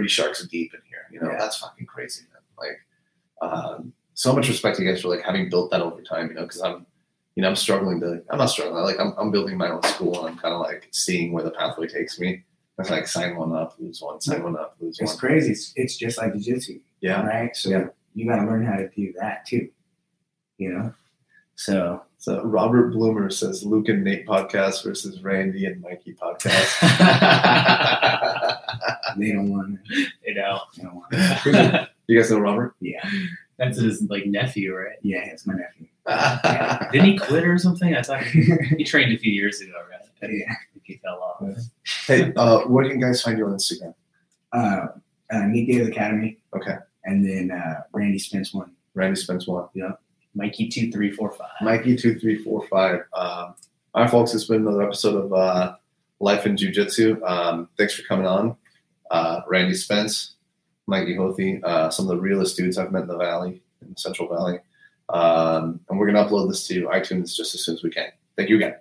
sharks deep in here. You know, that's fucking crazy, man. Like, so much respect to you guys for like having built that over time. You know, because I'm struggling to. I'm not struggling. Like, I'm building my own school, and I'm kind of like seeing where the pathway takes me. It's like sign one up, lose one. Sign one up, lose one. It's crazy. It's just like jiu-jitsu. Yeah. Right. So you got to learn how to do that too. You know. So Robert Bloomer says Luke and Nate podcast versus Randy and Mikey podcast. They don't want it. They don't want it. You guys know Robert? Yeah. That's his like nephew, right? Yeah, it's my nephew. Yeah. Didn't he quit or something? I thought he trained a few years ago, right? Yeah. He fell off. Hey, where do you guys find you on Instagram? Nick Diaz Academy. Okay. And then Randy Spence one. Yeah. Mikey2345. Mikey2345. All right, folks, it's been another episode of Life in Jiu Jitsu. Thanks for coming on. Randy Spence, Mikey Hothi, some of the realest dudes I've met in the Valley, in the Central Valley. And we're going to upload this to iTunes just as soon as we can. Thank you again.